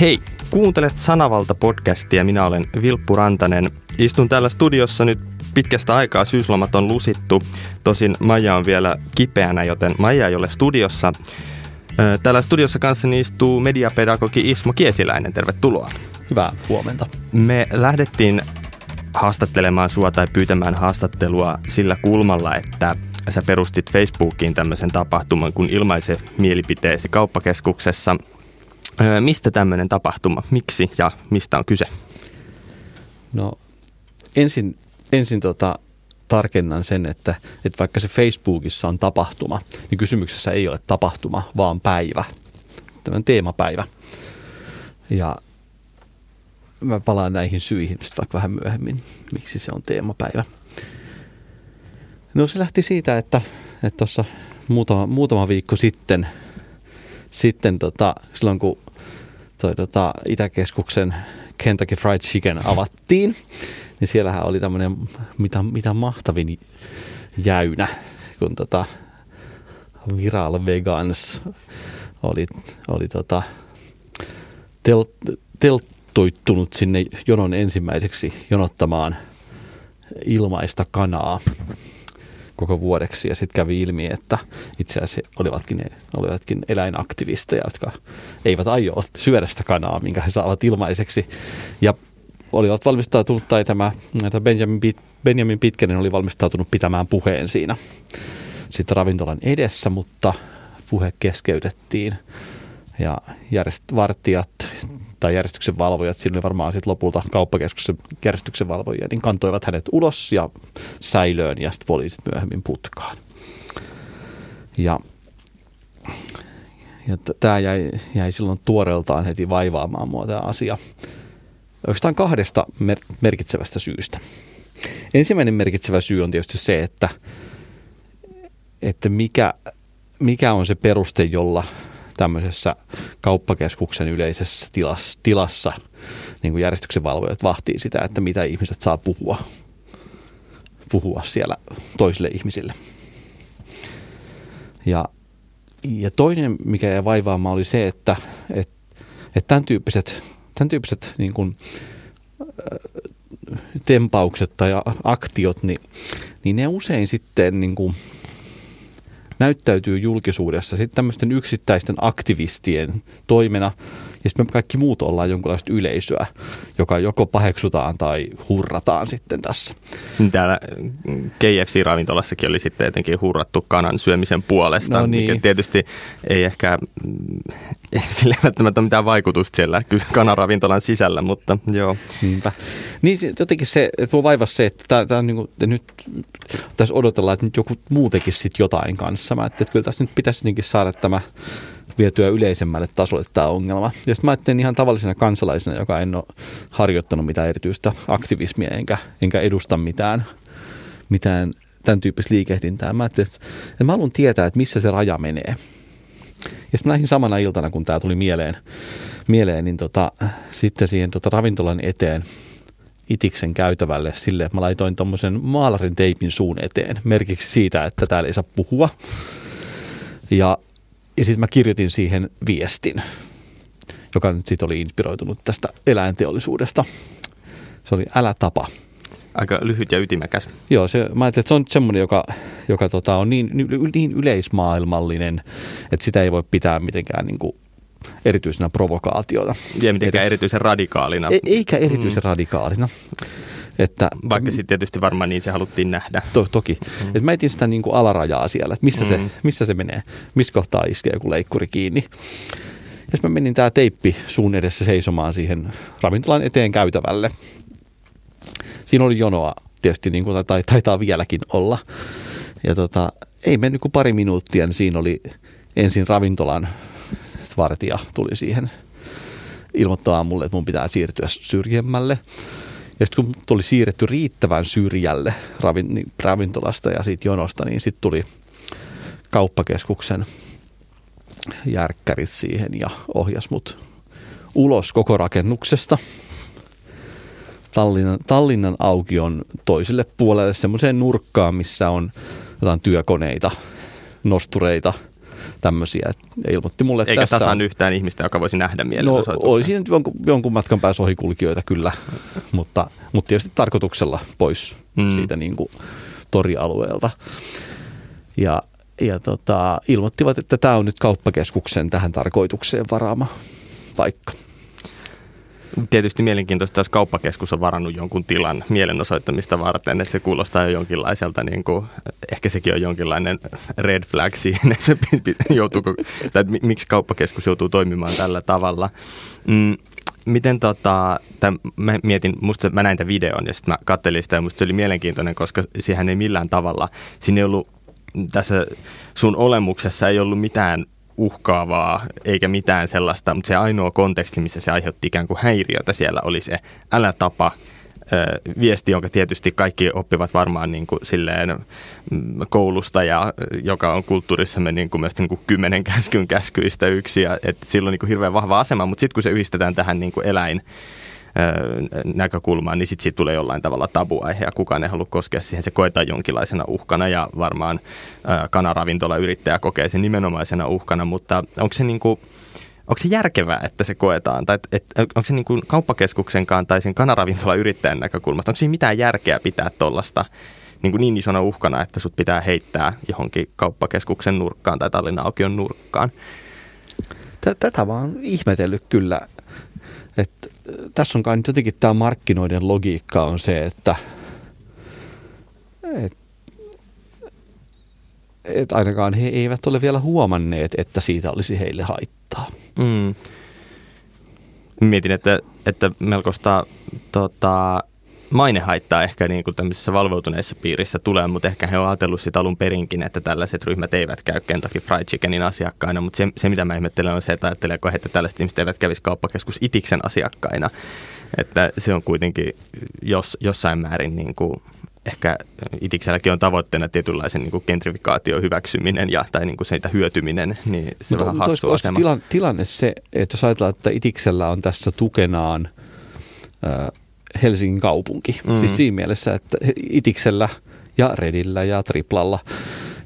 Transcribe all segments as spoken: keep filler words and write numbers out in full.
Hei, kuuntelet Sanavalta-podcastia. Minä olen Vilppu Rantanen. Istun täällä studiossa nyt pitkästä aikaa. Syyslomat on lusittu. Tosin Maija on vielä kipeänä, joten Maija ei ole studiossa. Täällä studiossa kanssani istuu mediapedagogi Ismo Kiesiläinen. Tervetuloa. Hyvää huomenta. Me lähdettiin haastattelemaan sua tai pyytämään haastattelua sillä kulmalla, että sä perustit Facebookiin tämmöisen tapahtuman kuin Ilmaise mielipiteesi kauppakeskuksessa. Mistä tämmöinen tapahtuma? Miksi ja mistä on kyse? No ensin, ensin tota, tarkennan sen, että, että vaikka se Facebookissa on tapahtuma, niin kysymyksessä ei ole tapahtuma, vaan päivä. Tämmöinen teemapäivä. Ja mä palaan näihin syihin vaikka vähän myöhemmin, miksi se on teemapäivä. No se lähti siitä, että tuossa muutama, muutama viikko sitten, sitten tota, silloin kun toi, tota, Itäkeskuksen Kentucky Fried Chicken avattiin, niin siellähän oli tämmöinen mitä, mitä mahtavin jäynä, kun tota, Viral Vegans oli, oli tota, tel, telttoittunut sinne jonon ensimmäiseksi jonottamaan ilmaista kanaa koko vuodeksi, ja sitten kävi ilmi, että itse asiassa olivatkin, olivatkin eläinaktivisteja, jotka eivät aio syödä sitä kanaa, minkä he saavat ilmaiseksi. Ja olivat valmistautunut, tai tämä Benjamin, Benjamin Pitkänen oli valmistautunut pitämään puheen siinä sitten ravintolan edessä, mutta puhe keskeytettiin, ja järjest, vartijat tai järjestyksen valvojat, siinä oli varmaan sitten lopulta kauppakeskuksen järjestyksen valvojia, niin kantoivat hänet ulos ja säilöön ja sitten poliisit myöhemmin putkaan. Ja, ja tämä jäi, jäi silloin tuoreeltaan heti vaivaamaan mua tämä asia. Oikeastaan kahdesta mer- merkitsevästä syystä. Ensimmäinen merkitsevä syy on tietysti se, että, että mikä, mikä on se peruste, jolla tämmöisessä kauppakeskuksen yleisessä tilassa, tilassa niin kuin järjestyksenvalvojat vahtii sitä, että mitä ihmiset saa puhua, puhua siellä toisille ihmisille. Ja, ja toinen, mikä jäi vaivaamaan, oli se, että, että, että tämän tyyppiset, tämän tyyppiset niin kuin, tempaukset tai aktiot, niin, niin ne usein sitten niin kuin näyttäytyy julkisuudessa sitten tämmöisten yksittäisten aktivistien toimena, ja sitten me kaikki muut ollaan jonkinlaista yleisöä, joka joko paheksutaan tai hurrataan sitten tässä. Täällä K F C-ravintolassakin oli sitten jotenkin hurrattu kanan syömisen puolesta, no niin, mikä tietysti ei ehkä sillä ei välttämättä ole mitään vaikutusta siellä kanaravintolan sisällä, mutta joo. Niinpä. Niin jotenkin se on vaivas se, että tää, tää niinku, nyt tässä odotellaan, että nyt joku muutenkin sitten jotain kanssa. Mä ajattelin, että kyllä tässä nyt pitäisi jotenkin saada tämä vietyä yleisemmälle tasolle tämä ongelma. Ja sitten mä ajattelin ihan tavallisena kansalaisena, joka en ole harjoittanut mitään erityistä aktivismia enkä, enkä edusta mitään, mitään tämän tyyppistä liikehdintää. Mä ajattelin, että, että mä haluan tietää, että missä se raja menee. Ja sitten näihin samana iltana, kun tämä tuli mieleen, mieleen niin tota, sitten siihen tota ravintolan eteen Itiksen käytävälle silleen, että mä laitoin tommosen maalarin teipin suun eteen merkiksi siitä, että täällä ei saa puhua. Ja Ja sitten mä kirjoitin siihen viestin, joka nyt sitten oli inspiroitunut tästä eläinteollisuudesta. Se oli älä tapa. Aika lyhyt ja ytimäkäs. Joo, se, mä ajattelin, että se on semmoinen, joka, joka tota, on niin, niin yleismaailmallinen, että sitä ei voi pitää mitenkään niin kuin erityisenä provokaationa. Ja mitenkään Edes. erityisen radikaalina. E- eikä erityisen mm. radikaalina. Että, Vaikka sitten tietysti varmaan niin se haluttiin nähdä. To, toki. Mm. Et mä etin sitä niin kuin alarajaa siellä, että missä, mm. se, missä se menee, missä kohtaa iskee joku leikkuri kiinni. Ja sitten mä menin tää teippi suun edessä seisomaan siihen ravintolan eteen käytävälle. Siinä oli jonoa tietysti, niin kuin tai, taitaa vieläkin olla. Ja tota, ei mennyt kuin pari minuuttia, niin siinä oli ensin ravintolan vartija tuli siihen ilmoittamaan mulle, että mun pitää siirtyä syrjemmälle. Ja sitten kun tuli siirretty riittävän syrjälle ravintolasta ja siitä jonosta, niin sitten tuli kauppakeskuksen järkkärit siihen ja ohjas mut ulos koko rakennuksesta Tallinnan, Tallinnan aukion toiselle puolelle semmoiseen nurkkaan, missä on jotain työkoneita, nostureita, tämmöisiä. Ilmoitti mulle, että eikä tässä tasan on yhtään ihmistä, joka voisi nähdä mielenosoituksia. No, olisi jonkun, jonkun matkan päässä ohikulkijoita kyllä, mutta, mutta tietysti tarkoituksella pois mm. siitä niin kuin torialueelta. Ja, ja tota, ilmoittivat, että tämä on nyt kauppakeskuksen tähän tarkoitukseen varaama paikka. Tietysti mielenkiintoista, jos kauppakeskus on varannut jonkun tilan mielenosoittamista varten, että se kuulostaa jo jonkinlaiselta, niin kuin, ehkä sekin on jonkinlainen red flag siihen, että, joutuuko, tai että miksi kauppakeskus joutuu toimimaan tällä tavalla. Mm. Miten tota, tämän, mä mietin, musta mä näin tämän videon ja sitten mä kattelin sitä ja musta se oli mielenkiintoinen, koska siihen ei millään tavalla, siinä ei ollut, tässä sun olemuksessa ei ollut mitään uhkaavaa eikä mitään sellaista, mutta se ainoa konteksti, missä se aiheutti ikään kuin häiriötä siellä oli se älä tapa viesti, jonka tietysti kaikki oppivat varmaan niin kuin silleen koulusta ja joka on kulttuurissamme niin kuin myös niin kuin kymmenen käskyn käskyistä yksi ja että sillä on niin kuin hirveän vahva asema, mutta sitten kun se yhdistetään tähän niin kuin eläin näkökulmaan, niin sitten siitä tulee jollain tavalla tabuaihe ja kukaan ei halua koskea siihen. Se koetaan jonkinlaisena uhkana ja varmaan kanaravintolayrittäjä kokee sen nimenomaisena uhkana, mutta onko se niin kuin, onko se järkevää, että se koetaan? Tai et, onko se niin kuin kauppakeskuksenkaan tai sen kanaravintolayrittäjän näkökulmasta, onko siinä mitään järkeä pitää tuollaista niin, niin isona uhkana, että sut pitää heittää johonkin kauppakeskuksen nurkkaan tai Tallinnan aukion nurkkaan? Tätä mä oon ihmetellyt kyllä, että tässä on kai nyt jotenkin tämä markkinoiden logiikka on se, että et, et ainakaan he eivät ole vielä huomanneet, että siitä olisi heille haittaa. Mm. Mietin, että, että melkoista tota, mainehaittaa ehkä niin kuin tämmöisessä valveutuneessa piirissä tulee, mutta ehkä he on ajatellut sitä alun perinkin, että tällaiset ryhmät eivät käy Kentucky Fried Chickenin asiakkaina, mutta se, se mitä mä ihmettelen on se, että ajatteleeko he, että tällaiset ihmiset eivät kävisi kauppakeskus Itiksen asiakkaina, että se on kuitenkin jos, jossain määrin niin kuin ehkä Itikselläkin on tavoitteena tietynlaisen niin kuin gentrifikaation hyväksyminen ja, tai niin kuin siitä hyötyminen, niin se on vähän hassu asema. Tilanne, tilanne se, että jos ajatellaan, että Itiksellä on tässä tukenaan äh, Helsingin kaupunki, mm. siis siinä mielessä, että Itiksellä ja Redillä ja Triplalla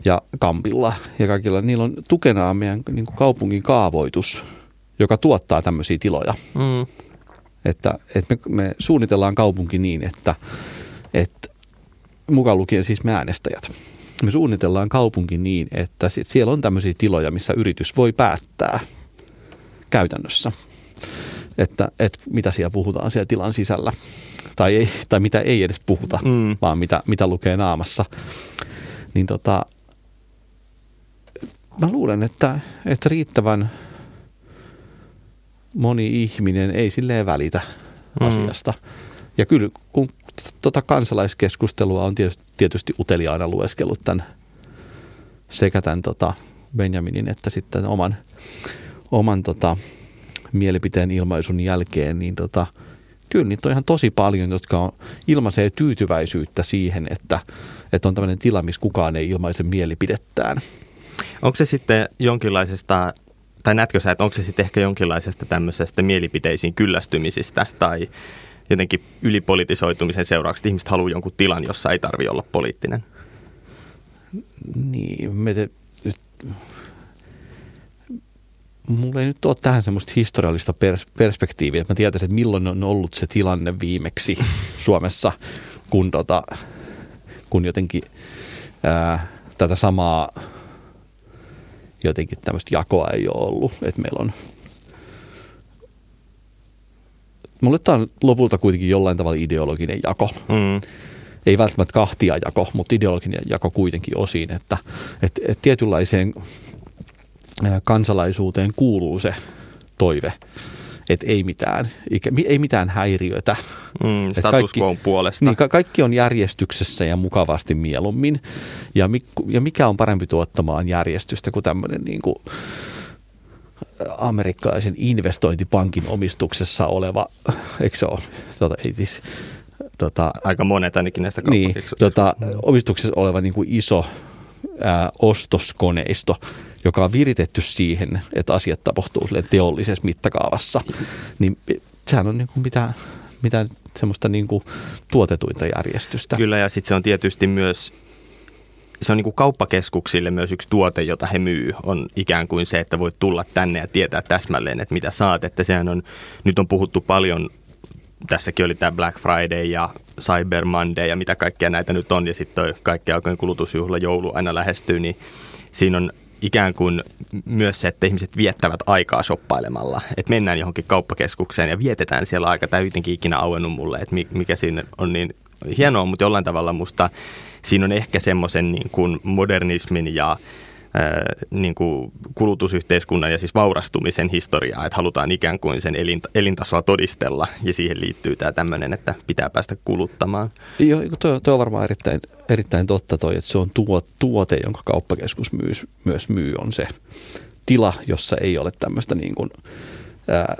ja Kampilla ja kaikilla, niillä on tukenaan meidän niin kuin kaupungin kaavoitus, joka tuottaa tämmöisiä tiloja. Mm. Että, että me, me suunnitellaan kaupunki niin, että, että mukaan lukien siis me äänestäjät. Me suunnitellaan kaupunki niin, että siellä on tämmöisiä tiloja, missä yritys voi päättää käytännössä, että, että mitä siellä puhutaan siellä tilan sisällä tai, ei, tai mitä ei edes puhuta, mm. vaan mitä, mitä lukee naamassa. Niin tota, mä luulen, että, että riittävän moni ihminen ei silleen välitä mm. asiasta. Ja kyllä, kun tuota kansalaiskeskustelua on tietysti, tietysti uteliaana lueskellut tämän, sekä tämän tota Benjaminin että sitten oman, oman tota mielipiteen ilmaisun jälkeen, niin tota, kyllä niitä on ihan tosi paljon, jotka on, ilmaisee tyytyväisyyttä siihen, että, että on tämmöinen tila, missä kukaan ei ilmaise mielipidettään. Onko se sitten jonkinlaisesta, tai näetkö sä, että onko se sitten ehkä jonkinlaisesta tämmöisestä mielipiteisiin kyllästymisistä tai jotenkin ylipolitisoitumisen seurauksesta ihmiset haluaa jonkun tilan, jossa ei tarvitse olla poliittinen? Niin, me te, nyt, mulla ei nyt ole tähän semmoista historiallista pers- perspektiiviä, että mä tietäisin, että milloin on ollut se tilanne viimeksi Suomessa, kun, tota, kun jotenkin ää, tätä samaa jotenkin tämmöistä jakoa ei ole ollut, että meillä on. Mulle tämä on lopulta kuitenkin jollain tavalla ideologinen jako. Mm. Ei välttämättä kahtia jako, mutta ideologinen jako kuitenkin osiin, että et, et tietynlaiseen kansalaisuuteen kuuluu se toive, että ei mitään, ikä, ei mitään häiriötä. Mm, status quoon puolesta. Niin, ka- kaikki on järjestyksessä ja mukavasti mieluummin. Ja, mi- ja mikä on parempi tuottamaan järjestystä kuin tämmöinen niin kuin amerikkalaisen investointipankin omistuksessa oleva, eikö se ole, tuota, ei tis, tuota, aika monet ainakin näistä kauppakeskuksista. Niin, tuota, omistuksessa oleva niin kuin iso ää, ostoskoneisto, joka on viritetty siihen, että asiat tapahtuu teollisessa mittakaavassa, niin sehän on niin kuin mitään, mitään semmoista niin kuin tuotetuinta järjestystä. Kyllä, ja sitten se on tietysti myös se on niin kuin kauppakeskuksille myös yksi tuote, jota he myy, on ikään kuin se, että voit tulla tänne ja tietää täsmälleen, että mitä saat. Että sehän on, nyt on puhuttu paljon, tässäkin oli tämä Black Friday ja Cyber Monday ja mitä kaikkea näitä nyt on, ja sitten toi kaikki aikojen kulutusjuhla, joulu aina lähestyy, niin siinä on ikään kuin myös se, että ihmiset viettävät aikaa shoppailemalla. Että mennään johonkin kauppakeskukseen ja vietetään siellä aikaa. Tämä ei jotenkin ikinä auennut mulle, että mikä siinä on niin hienoa, mutta jollain tavalla musta siinä on ehkä semmoisen niin kuin modernismin ja ää, niin kuin kulutusyhteiskunnan ja siis vaurastumisen historiaa, että halutaan ikään kuin sen elinta- elintasoa todistella, ja siihen liittyy tämä tämmöinen, että pitää päästä kuluttamaan. Joo, toi, toi on varmaan erittäin, erittäin totta toi, että se on tuo, tuote, jonka kauppakeskus myys, myös myy, on se tila, jossa ei ole tämmöistä niin kuin, ää,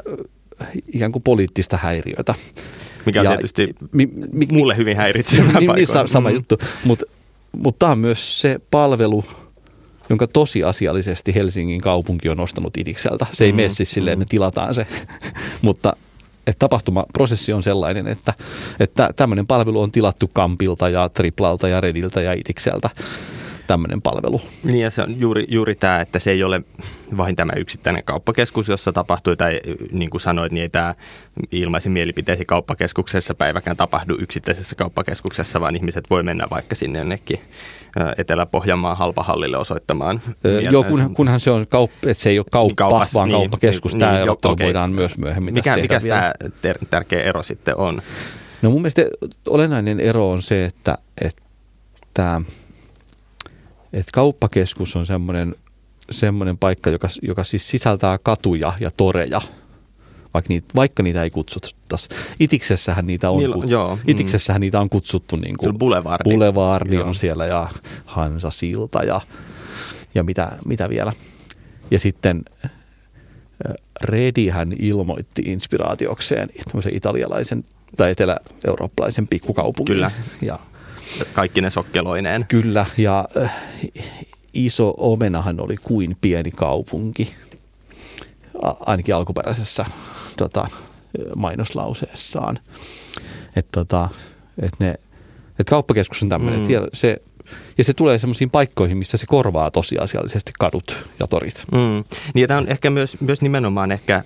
ikään kuin poliittista häiriötä. Mikä on ja, tietysti mi, mi, mulle hyvin häiritsevä mi, paikka. Niin, sama mm. juttu. Mutta mut tämä on myös se palvelu, jonka tosiasiallisesti Helsingin kaupunki on ostanut itikseltä. Se ei mm. mene siis silleen, me tilataan se. Mutta et tapahtumaprosessi on sellainen, että, että tämmöinen palvelu on tilattu Kampilta ja Triplalta ja Rediltä ja itikseltä. Tämmöinen palvelu. Niin, ja se on juuri, juuri tämä, että se ei ole vain tämä yksittäinen kauppakeskus, jossa tapahtui, tai niin kuin sanoit, niin ei tämä ilmaisen mielipiteesi kauppakeskuksessa päiväkään tapahdu yksittäisessä kauppakeskuksessa, vaan ihmiset voi mennä vaikka sinne jonnekin Etelä-Pohjanmaan halpahallille osoittamaan. Öö, joo, kunhan, kunhan se, on kaup- et se ei ole kauppa, Kaupas, vaan niin, kauppakeskus. Niin, tämä niin, erottelu okay. voidaan myös myöhemmin mikä, tehdä vielä. Mikä tämä ter- tärkeä ero sitten on? No mun mielestä olennainen ero on se, että, että Et kauppakeskus on semmoinen, semmoinen paikka, joka, joka siis sisältää katuja ja toreja, vaikka niitä, vaikka niitä ei kutsuttaisi. Itiksessähän niitä on, Milo, joo, Itiksessähän mm. niitä on kutsuttu. Niin kuin Boulevardi. Boulevardi on siellä ja Hansasilta ja, ja mitä, mitä vielä. Ja sitten Redihän ilmoitti inspiraatiokseen tämmöisen italialaisen tai etelä-eurooppalaisen pikkukaupungin. Kyllä. Ja kaikki ne sokkeloineen. Kyllä, ja Iso Omenahan oli kuin pieni kaupunki, ainakin alkuperäisessä tota, mainoslauseessaan. Että tota, et et kauppakeskus on tämmöinen, mm. siellä se, ja se tulee semmoisiin paikkoihin, missä se korvaa tosiasiallisesti kadut ja torit. Mm. Niin, tämä on ehkä myös, myös nimenomaan ehkä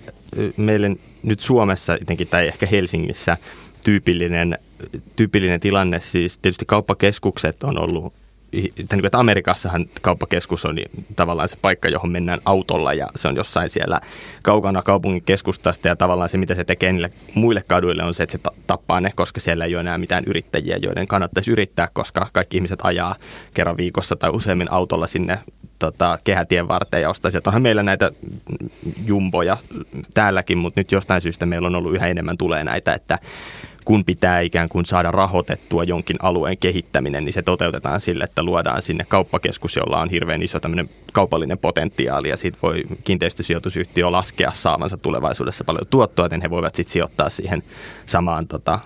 meille nyt Suomessa jotenkin, tai ehkä Helsingissä, tyypillinen, tyypillinen tilanne. Siis tietysti kauppakeskukset on ollut, että Amerikassahan kauppakeskus on tavallaan se paikka, johon mennään autolla, ja se on jossain siellä kaukana kaupungin keskustasta, ja tavallaan se, mitä se tekee niille muille kaduille, on se, että se tappaa ne, koska siellä ei ole enää mitään yrittäjiä, joiden kannattaisi yrittää, koska kaikki ihmiset ajaa kerran viikossa tai useammin autolla sinne tota, kehätien varteen ja ostaa. Onhan meillä näitä jumboja täälläkin, mutta nyt jostain syystä meillä on ollut yhä enemmän tulee näitä, että kun pitää ikään kuin saada rahoitettua jonkin alueen kehittäminen, niin se toteutetaan sille, että luodaan sinne kauppakeskus, jolla on hirveän iso tämmöinen kaupallinen potentiaali, ja siitä voi kiinteistösijoitusyhtiö laskea saavansa tulevaisuudessa paljon tuottoa, joten he voivat sitten sijoittaa siihen samaan tota,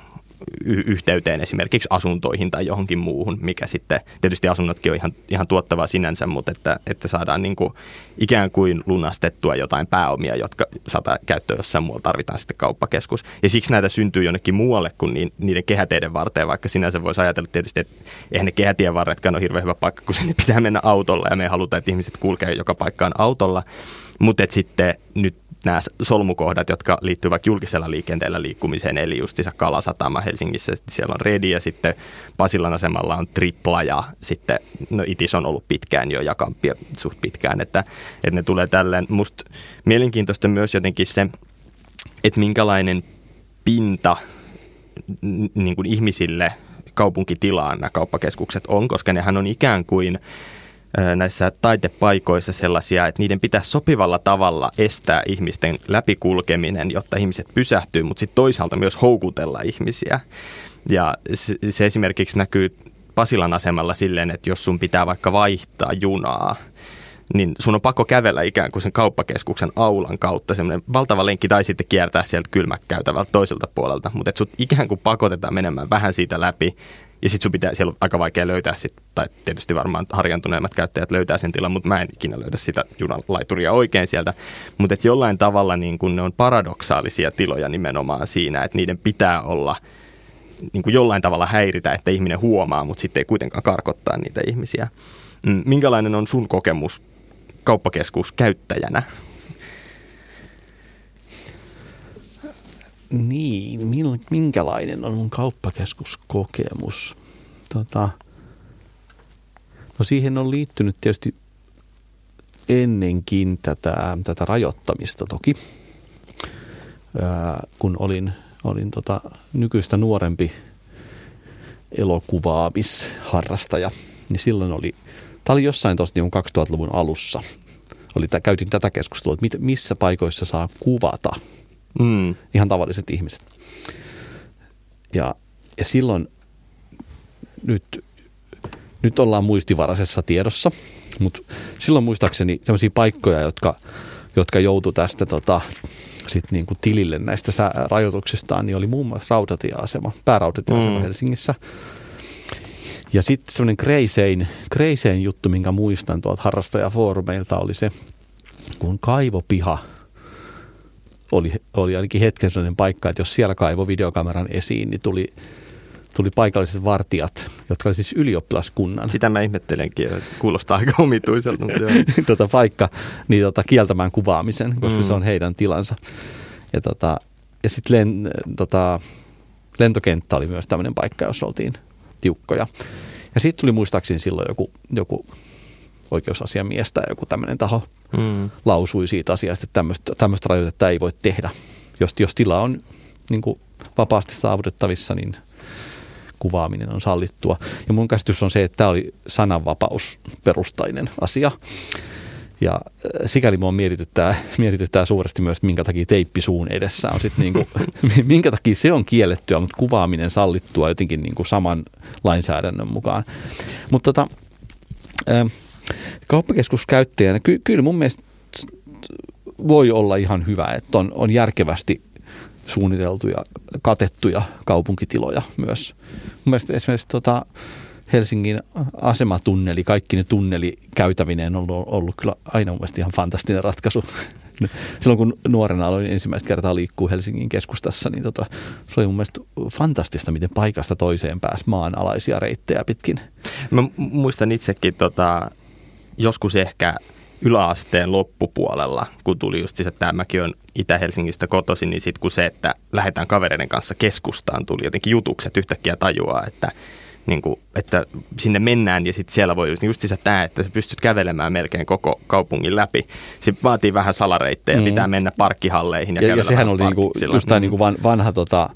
y- yhteyteen esimerkiksi asuntoihin tai johonkin muuhun, mikä sitten, tietysti asunnotkin on ihan, ihan tuottavaa sinänsä, mutta että, että saadaan niin kuin ikään kuin lunastettua jotain pääomia, jotka saadaan käyttöön jossain muualla, tarvitaan sitten kauppakeskus. Ja siksi näitä syntyy jonnekin muualle kuin niiden kehäteiden varteen, vaikka sinänsä voisi ajatella tietysti, että eihän ne kehätien varretkaan ole hirveän hyvä paikka, kun sinne pitää mennä autolla, ja me halutaan, että ihmiset kulkee joka paikkaan autolla, mutta sitten nyt nämä solmukohdat, jotka liittyvät julkisella liikenteellä liikkumiseen, eli justiinsa Kalasatama Helsingissä, siellä on Redi, ja sitten Pasilan asemalla on Tripla, ja sitten no Itis on ollut pitkään jo ja Kampia suht pitkään, että, että ne tulee tälleen. Musta mielenkiintoista myös jotenkin se, että minkälainen pinta niin kuin ihmisille kaupunkitilaan nämä kauppakeskukset on, koska nehän on ikään kuin näissä taitepaikoissa sellaisia, että niiden pitäisi sopivalla tavalla estää ihmisten läpikulkeminen, jotta ihmiset pysähtyy, mutta sitten toisaalta myös houkutella ihmisiä. Ja se esimerkiksi näkyy Pasilan asemalla silleen, että jos sun pitää vaikka vaihtaa junaa, niin sun on pakko kävellä ikään kuin sen kauppakeskuksen aulan kautta semmoinen valtava lenkki, tai sitten kiertää sieltä kylmäkäytävältä toiselta puolelta, mutta et sut ikään kuin pakotetaan menemään vähän siitä läpi. Ja sitten sun pitää, siellä on aika vaikea löytää, sit, tai tietysti varmaan harjantuneemmat käyttäjät löytää sen tilan, mutta mä en ikinä löydä sitä junalaituria oikein sieltä. Mutta jollain tavalla niin kun ne on paradoksaalisia tiloja nimenomaan siinä, että niiden pitää olla niin kun jollain tavalla häiritä, että ihminen huomaa, mutta sitten ei kuitenkaan karkottaa niitä ihmisiä. Minkälainen on sun kokemus kauppakeskus käyttäjänä? Niin, minkälainen on mun kauppakeskuskokemus? Tota, no siihen on liittynyt tietysti ennenkin tätä, tätä rajoittamista toki. Ää, kun olin, olin tota nykyistä nuorempi elokuvaamisharrastaja, niin silloin oli, tämä oli jossain tuossa niin kaksituhattaluvun alussa, oli, tää, käytiin tätä keskustelua, että mit, missä paikoissa saa kuvata mm. ihan tavalliset ihmiset. Ja, ja silloin nyt, nyt ollaan muistivaraisessa tiedossa, mutta silloin muistaakseni sellaisia paikkoja, jotka, jotka joutu tästä tota, sit niin kuin tilille näistä rajoituksistaan, niin oli muun muassa rautatieasema, päärautatieasema mm. Helsingissä. Ja sitten semmoinen kreisein, kreisein juttu, minkä muistan tuolta harrastajafoorumeilta, oli se, kun Kaivopiha oli, oli ainakin hetken sellainen paikka, että jos siellä kaivoi videokameran esiin, niin tuli, tuli paikalliset vartijat, jotka oli siis ylioppilaskunnan. Sitä mä ihmettelenkin, kuulostaa aika omituiselta. tota paikka niin tota, kieltämään kuvaamisen, koska mm. se on heidän tilansa. Ja, tota, ja sitten len, tota, lentokenttä oli myös tämmöinen paikka, jos oltiin tiukkoja. Ja siitä tuli muistaakseni silloin joku, joku oikeusasiamies tai joku tämmöinen taho mm. lausui siitä asiasta, että tämmöistä rajoitetta ei voi tehdä. Jos, jos tila on niin kuin vapaasti saavutettavissa, niin kuvaaminen on sallittua. Ja mun käsitys on se, että tämä oli sananvapausperustainen asia. Ja sikäli mua mietityttää, mietityttää suuresti myös, minkä takia teippisuun edessä on sitten niinku, minkä takia se on kiellettyä, mutta kuvaaminen sallittua jotenkin niinku saman lainsäädännön mukaan. Mutta tota, kauppakeskuskäyttäjänä ky- kyllä mun mielestä voi olla ihan hyvä, että on, on järkevästi suunniteltu ja katettuja kaupunkitiloja myös. Mun mielestä esimerkiksi tota Helsingin asematunneli, kaikki ne tunnelikäytävineen on ollut kyllä aina mun mielestä ihan fantastinen ratkaisu. Silloin kun nuorena aloin ensimmäistä kertaa liikkuu Helsingin keskustassa, niin tota, se oli mun mielestä fantastista, miten paikasta toiseen pääsi maanalaisia reittejä pitkin. Mä muistan itsekin tota, joskus ehkä yläasteen loppupuolella, kun tuli just se, että mäkin olen Itä-Helsingistä kotoisin, niin sitten kun se, että lähdetään kavereiden kanssa keskustaan, tuli jotenkin jutukset yhtäkkiä tajuaa, että niin kuin, että sinne mennään ja sitten siellä voi just, just se tämä, että sä pystyt kävelemään melkein koko kaupungin läpi. Se vaatii vähän salareittejä, mm. pitää mennä parkkihalleihin ja, ja kävellä ja sehän oli niinku, just tämä mm. niinku van, vanha tota,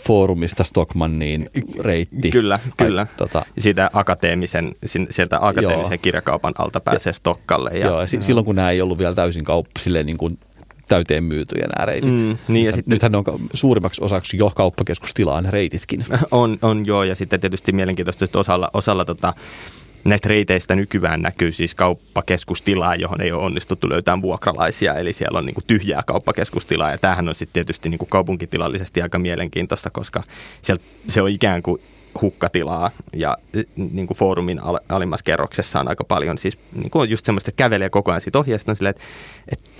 foorumista Stockmanniin reitti. Kyllä, Ai, kyllä. Tota, sitä akateemisen, sieltä akateemisen joo. kirjakaupan alta pääsee ja, Stokkalle. Ja, joo, ja s- silloin kun nämä ei ollut vielä täysin kauppa, silleen niin kuin täyteen myytyjä nämä reitit. Mm, niin ja sitten, nythän on suurimmaksi osaksi jo kauppakeskustilaa ne reititkin. On, on joo, ja sitten tietysti mielenkiintoista, että osalla, osalla tota, näistä reiteistä nykyään näkyy siis kauppakeskustilaa, johon ei ole onnistuttu löytämään vuokralaisia, eli siellä on niinku tyhjää kauppakeskustilaa, ja tämähän on sitten tietysti niinku kaupunkitilallisesti aika mielenkiintoista, koska siellä, se on ikään kuin hukkatilaa ja niin kuin foorumin al- alimmassa kerroksessa on aika paljon siis niin kuin just semmoista, että kävelee koko ajan siitä ohjeesta on silleen, että,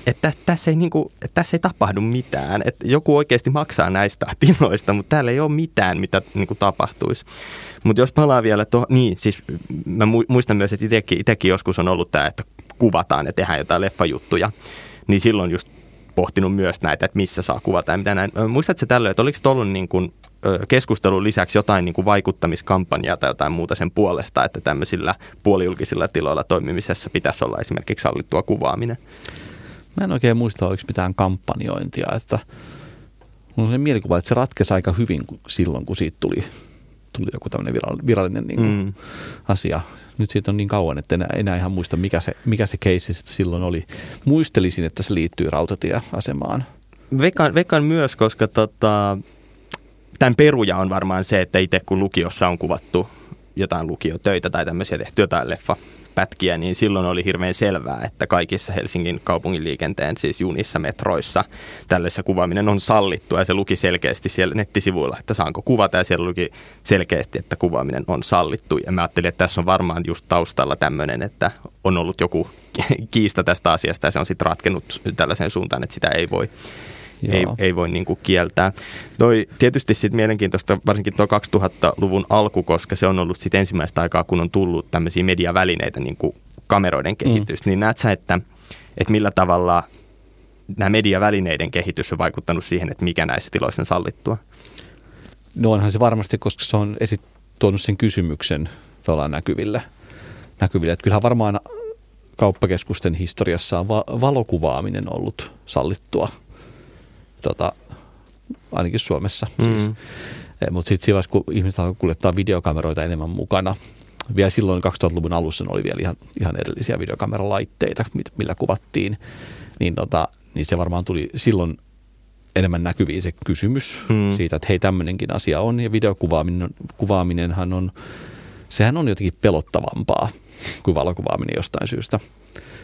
että, että, tässä ei, niin kuin, että tässä ei tapahdu mitään, että joku oikeasti maksaa näistä tiloista, mutta täällä ei ole mitään, mitä niin kuin tapahtuisi. Mutta jos palaa vielä tuohon, niin siis mä muistan myös, että itsekin, itsekin joskus on ollut tämä, että kuvataan ja tehdään jotain leffajuttuja, niin silloin just pohtinut myös näitä, että missä saa kuvata ja mitä näin. Muistatko tällöin, että oliko tuolla niin kuin keskustelun lisäksi jotain niin kuin vaikuttamiskampanjaa tai jotain muuta sen puolesta, että tämmöisillä puolijulkisilla tiloilla toimimisessa pitäisi olla esimerkiksi sallittua kuvaaminen? Mä en oikein muista, oliko mitään kampanjointia. Että mun on se mielikuva, että se ratkesi aika hyvin silloin, kun siitä tuli, tuli joku tämmöinen virallinen niin kuin mm. asia. Nyt siitä on niin kauan, että enää, enää ihan muista, mikä se, mikä se keissi silloin oli. Muistelisin, että se liittyy rautatieasemaan. Vekan, vekan myös, koska tota, tämän peruja on varmaan se, että itse kun lukiossa on kuvattu jotain lukiotöitä tai tämmöisiä tehty jotain leffapätkiä, niin silloin oli hirveän selvää, että kaikissa Helsingin kaupungin liikenteen, siis junissa, metroissa, tällaisessa kuvaaminen on sallittua. Ja se luki selkeästi siellä nettisivuilla, että saanko kuvata, ja siellä luki selkeästi, että kuvaaminen on sallittu. Ja mä ajattelin, että tässä on varmaan just taustalla tämmöinen, että on ollut joku kiista tästä asiasta, ja se on sitten ratkennut tällaiseen suuntaan, että sitä ei voi ei, ei voi niin kuin kieltää. Toi, tietysti sit mielenkiintoista varsinkin tuo kaksituhattaluvun alku, koska se on ollut sit ensimmäistä aikaa, kun on tullut tämmöisiä mediavälineitä, niin kuin kameroiden kehitys. Mm. Niin näet sä, että, että millä tavalla nämä mediavälineiden kehitys on vaikuttanut siihen, että mikä näissä tiloissa on sallittua? No onhan se varmasti, koska se on esit- tuonut sen kysymyksen tavallaan näkyville. näkyville. Että kyllähän varmaan kauppakeskusten historiassa on va- valokuvaaminen ollut sallittua, tota, ainakin Suomessa. Mm-hmm. Siis. Mutta sitten siinä vaiheessa, kun ihmiset alkoi kuljettaa videokameroita enemmän mukana, vielä silloin kaksituhattaluvun alussa oli vielä ihan, ihan erillisiä videokameralaitteita, millä kuvattiin, niin, tota, niin se varmaan tuli silloin enemmän näkyviin se kysymys hmm. siitä, että hei, tämmöinenkin asia on, ja videokuvaaminenhan on, sehän on jotenkin pelottavampaa kuin valokuvaaminen jostain syystä.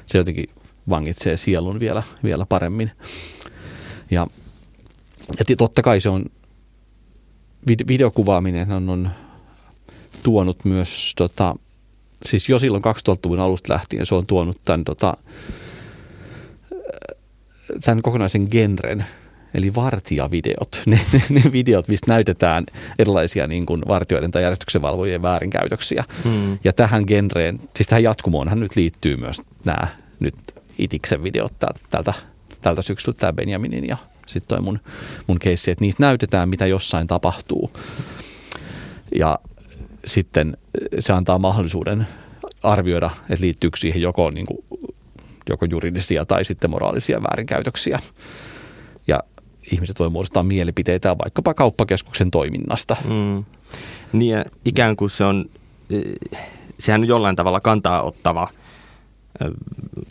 Se jotenkin vangitsee sielun vielä, vielä paremmin. Ja, ja totta kai se on, videokuvaaminenhan on tuonut myös, tota, siis jo silloin kaksituhattaluvun alusta lähtien se on tuonut tämän, tota, tämän kokonaisen genren. Eli vartijavideot, ne, ne, ne videot, mistä näytetään erilaisia niin kuin vartijoiden tai järjestyksenvalvojien väärinkäytöksiä. Mm. Ja tähän genreen, siis tähän jatkumoonhan nyt liittyy myös nämä nyt Itiksen videot tältä, tältä syksyltä, tämä Benjaminin ja sitten toi mun, mun keissi, että niitä näytetään, mitä jossain tapahtuu. Ja sitten se antaa mahdollisuuden arvioida, että liittyykö siihen joko, niin kuin, joko juridisia tai sitten moraalisia väärinkäytöksiä. Ja ihmiset voi muodostaa mielipiteitä vaikkapa kauppakeskuksen toiminnasta. Mm. Niin ja ikään kuin se on, sehän on jollain tavalla kantaa ottava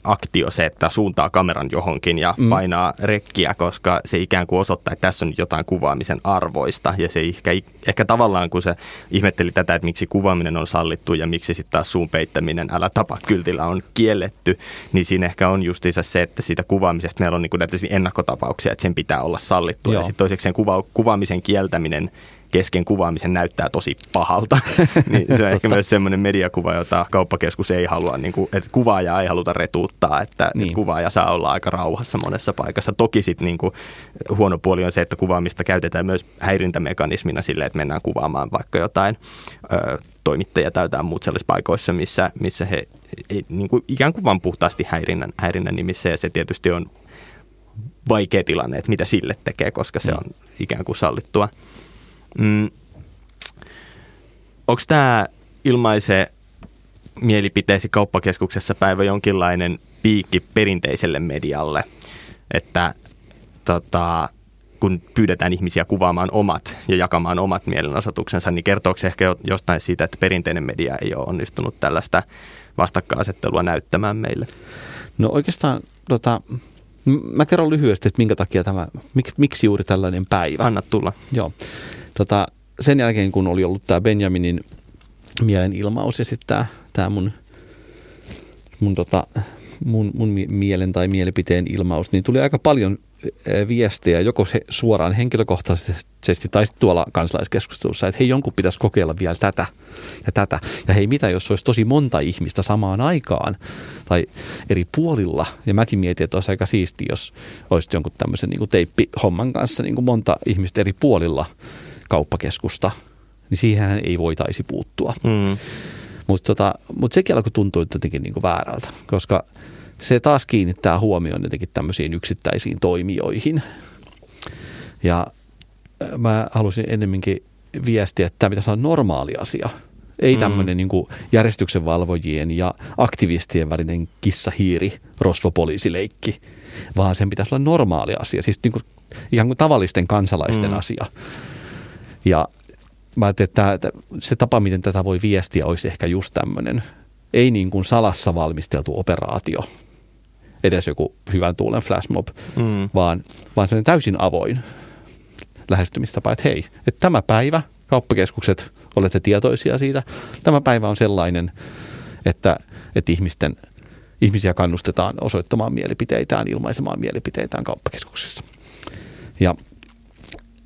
aktio se, että suuntaa kameran johonkin ja mm. painaa rekkiä, koska se ikään kuin osoittaa, että tässä on jotain kuvaamisen arvoista. Ja se ehkä, ehkä tavallaan, kun se ihmetteli tätä, että miksi kuvaaminen on sallittu ja miksi sitten taas suun peittäminen älä tapa kyltillä on kielletty, niin siinä ehkä on justiinsa se, että siitä kuvaamisesta meillä on niin kuin näitä ennakkotapauksia, että sen pitää olla sallittu. Joo. Ja sitten toiseksi sen kuva- kuvaamisen kieltäminen kesken kuvaamisen näyttää tosi pahalta. Niin se on ehkä myös semmoinen mediakuva, jota kauppakeskus ei halua, niin kuin, että kuvaajaa ei haluta retuuttaa, että niin. Kuvaaja saa olla aika rauhassa monessa paikassa. Toki sitten niin kuin huono puoli on se, että kuvaamista käytetään myös häirintämekanismina sille, että mennään kuvaamaan vaikka jotain ö, toimittajia tai jotain muut sellaisissa paikoissa, missä, missä he ei, niin kuin ikään kuin vaan puhtaasti häirinnän, häirinnän nimissä, ja se tietysti on vaikea tilanne, että mitä sille tekee, koska se on ikään kuin sallittua. Mm. Onko tämä ilmaise mielipiteesi kauppakeskuksessa päivä jonkinlainen piikki perinteiselle medialle, että tota, kun pyydetään ihmisiä kuvaamaan omat ja jakamaan omat mielenosoituksensa, niin kertooko se ehkä jostain siitä, että perinteinen media ei ole onnistunut tällaista vastakkainasettelua näyttämään meille? No oikeastaan tota, mä kerron lyhyesti, että minkä takia tämä, mik, miksi juuri tällainen päivä. Anna tulla. Joo. Tota, sen jälkeen, kun oli ollut tämä Benjaminin mielenilmaus ja sitten tämä mun, mun, tota, mun, mun mielen tai mielipiteen ilmaus, niin tuli aika paljon viestejä joko se suoraan henkilökohtaisesti tai tuolla kansalaiskeskustelussa, että hei, jonkun pitäisi kokeilla vielä tätä ja tätä. Ja hei, mitä jos olisi tosi monta ihmistä samaan aikaan tai eri puolilla. Ja mäkin mietin, että olisi aika siistiä, jos olisi jonkun tämmöisen niin kuin teippihomman kanssa niin kuin monta ihmistä eri puolilla kauppakeskusta. Niin siihen ei voitaisi puuttua. Mm. Mutta tota, mut sekin alkoi tuntua jotenkin niin kuin väärältä, koska se taas kiinnittää huomioon jotenkin tämmöisiin yksittäisiin toimijoihin. Ja mä halusin ennemminkin viestiä, että tämä pitäisi olla normaali asia. Ei tämmöinen mm. niin kuin järjestyksenvalvojien ja aktivistien välinen kissahiiri, rosvopoliisileikki, vaan sen pitäisi olla normaali asia. Siis niin kuin, ihan kuin tavallisten kansalaisten mm. asia. Ja mä ajattelin, että se tapa, miten tätä voi viestiä, olisi ehkä just tämmöinen. Ei niin kuin salassa valmisteltu operaatio. Edes joku hyvän tuulen flashmob, mm. vaan, vaan se on täysin avoin lähestymistapa, että hei, että tämä päivä, kauppakeskukset, olette tietoisia siitä, tämä päivä on sellainen, että, että ihmisten, ihmisiä kannustetaan osoittamaan mielipiteitään, ilmaisemaan mielipiteitään kauppakeskuksessa. Ja